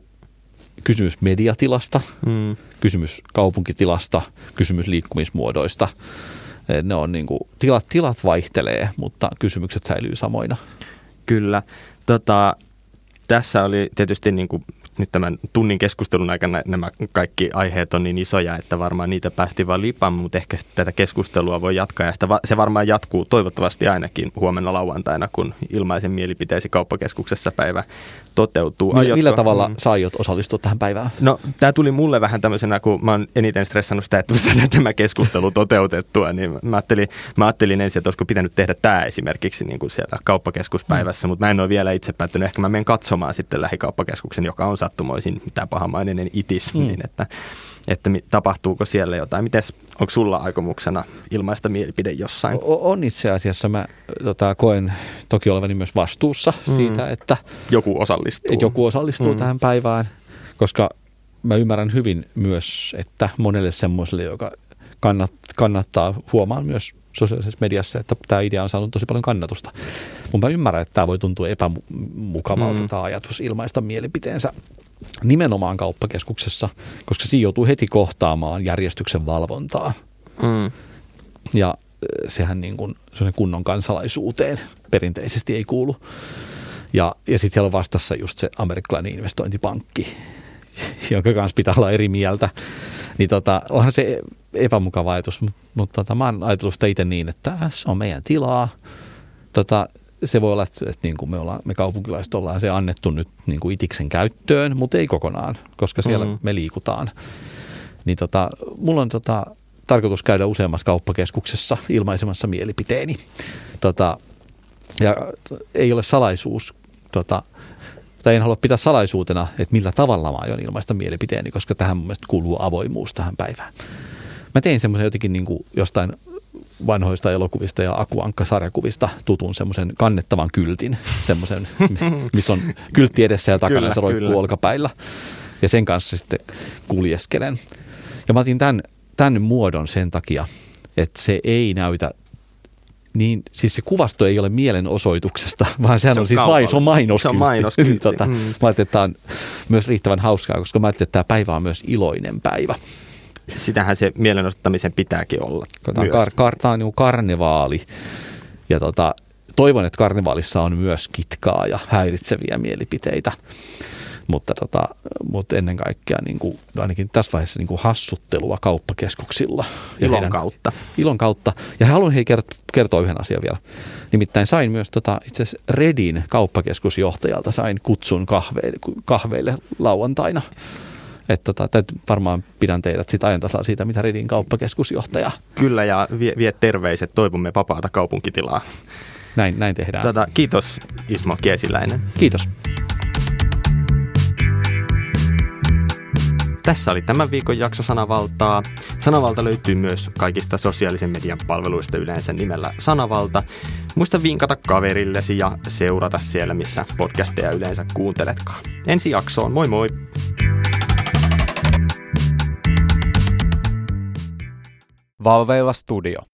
kysymys mediatilasta, mm. kysymys kaupunkitilasta, kysymys liikkumismuodoista. Ne on niin kuin, tilat, tilat vaihtelee, mutta kysymykset säilyy samoina. Kyllä. Tota, tässä oli tietysti niin kuin nyt tämän tunnin keskustelun aikana nämä kaikki aiheet on niin isoja, että varmaan niitä päästiin vaan lipaamaan, mutta ehkä tätä keskustelua voi jatkaa. Ja sitä va- se varmaan jatkuu toivottavasti ainakin huomenna lauantaina, kun ilmaisen mielipiteesi kauppakeskuksessa päivä toteutuu. Millä, millä tavalla sä aiot osallistua tähän päivään? No, tämä tuli mulle vähän tämmöisenä, kun mä oon eniten stressannut sitä, että me saadaan tämä keskustelu toteutettua. Niin mä ajattelin, mä ajattelin ensin, että olisiko pitänyt tehdä tämä esimerkiksi niin kuin siellä kauppakeskuspäivässä, mm. mutta mä en ole vielä itse päättänyt. Ehkä mä menen katsomaan sitten lähikauppakeskuksen, joka on sattumoisin mitään pahamainen itis, mm. niin että, että tapahtuuko siellä jotain. Mites, onko sulla aikomuksena ilmaista mielipide jossain? O- on itse asiassa. Mä tota, koen toki olevani myös vastuussa mm. siitä, että joku osallistuu, että joku osallistuu mm. tähän päivään, koska mä ymmärrän hyvin myös, että monelle semmoiselle, joka kannat, kannattaa huomaan myös sosiaalisessa mediassa, että tämä idea on saanut tosi paljon kannatusta. Mutta mä ymmärrän, että tämä voi tuntua epämukavalta mm. tämä ajatus ilmaista mielipiteensä nimenomaan kauppakeskuksessa, koska siinä joutuu heti kohtaamaan järjestyksen valvontaa. Mm. Ja sehän niin kuin kunnon kansalaisuuteen perinteisesti ei kuulu. Ja, ja sitten siellä on vastassa just se amerikkalainen investointipankki, jonka kanssa pitää olla eri mieltä. Niin tota, onhan se epämukava ajatus, mutta tota, mä oon ajatellut sitä itse niin, että se on meidän tilaa. Tota, se voi olla, että, että niin kuin me, ollaan, me kaupunkilaiset ollaan se annettu nyt niin kuin itiksen käyttöön, mutta ei kokonaan, koska siellä mm-hmm. me liikutaan. Niin tota, mulla on tota, tarkoitus käydä useammassa kauppakeskuksessa ilmaisemassa mielipiteeni. Tota, ja ei ole salaisuus, tota, tai en halua pitää salaisuutena, että millä tavalla mä aion ilmaista mielipiteeni, koska tähän mun mielestä kuuluu avoimuus tähän päivään. Mä tein semmoisen jotenkin niin kuin jostain vanhoista elokuvista ja Akuankka-sarjakuvista tutun semmoisen kannettavan kyltin, semmoisen, missä on kyltti edessä ja takana, kyllä, se roikkuu olkapäillä. Ja sen kanssa sitten kuljeskelen. Ja mä otin tämän, tämän muodon sen takia, että se ei näytä, niin siis se kuvasto ei ole mielenosoituksesta, vaan sehän se on, on siis vain, se on mainoskyltti. Se on mainoskyltti. tota, mm. Mä ajattelin, että tämä on myös riittävän hauskaa, koska mä ajattelin, että tämä päivä on myös iloinen päivä. Sitähän se mielenosoittamisen pitääkin olla. Tämä kar- kar- on niin kuin karnevaali. Ja tota, toivon, että karnevaalissa on myös kitkaa ja häiritseviä mielipiteitä. Mutta, tota, mutta ennen kaikkea niin kuin, ainakin tässä vaiheessa niin kuin hassuttelua kauppakeskuksilla. Ja ilon heidän, kautta. Ilon kautta. Ja haluan hei kert- kertoa yhden asian vielä. Nimittäin sain myös tota, itse asiassa Redin kauppakeskusjohtajalta sain kutsun kahveille, kahveille lauantaina. Että tota, varmaan pidän teidät sit ajan tasalla siitä, mitä Redin kauppakeskusjohtaja. Kyllä, ja vie, vie terveiset. Toivomme vapaata kaupunkitilaa. Näin, näin tehdään. Tota, kiitos Ismo Kiesiläinen. Kiitos. Tässä oli tämän viikon jakso Sanavaltaa. Sanavalta löytyy myös kaikista sosiaalisen median palveluista yleensä nimellä Sanavalta. Muista vinkata kaverillesi ja seurata siellä, missä podcasteja yleensä kuunteletkaan. Ensi jaksoon, moi moi! Valveilla Studio.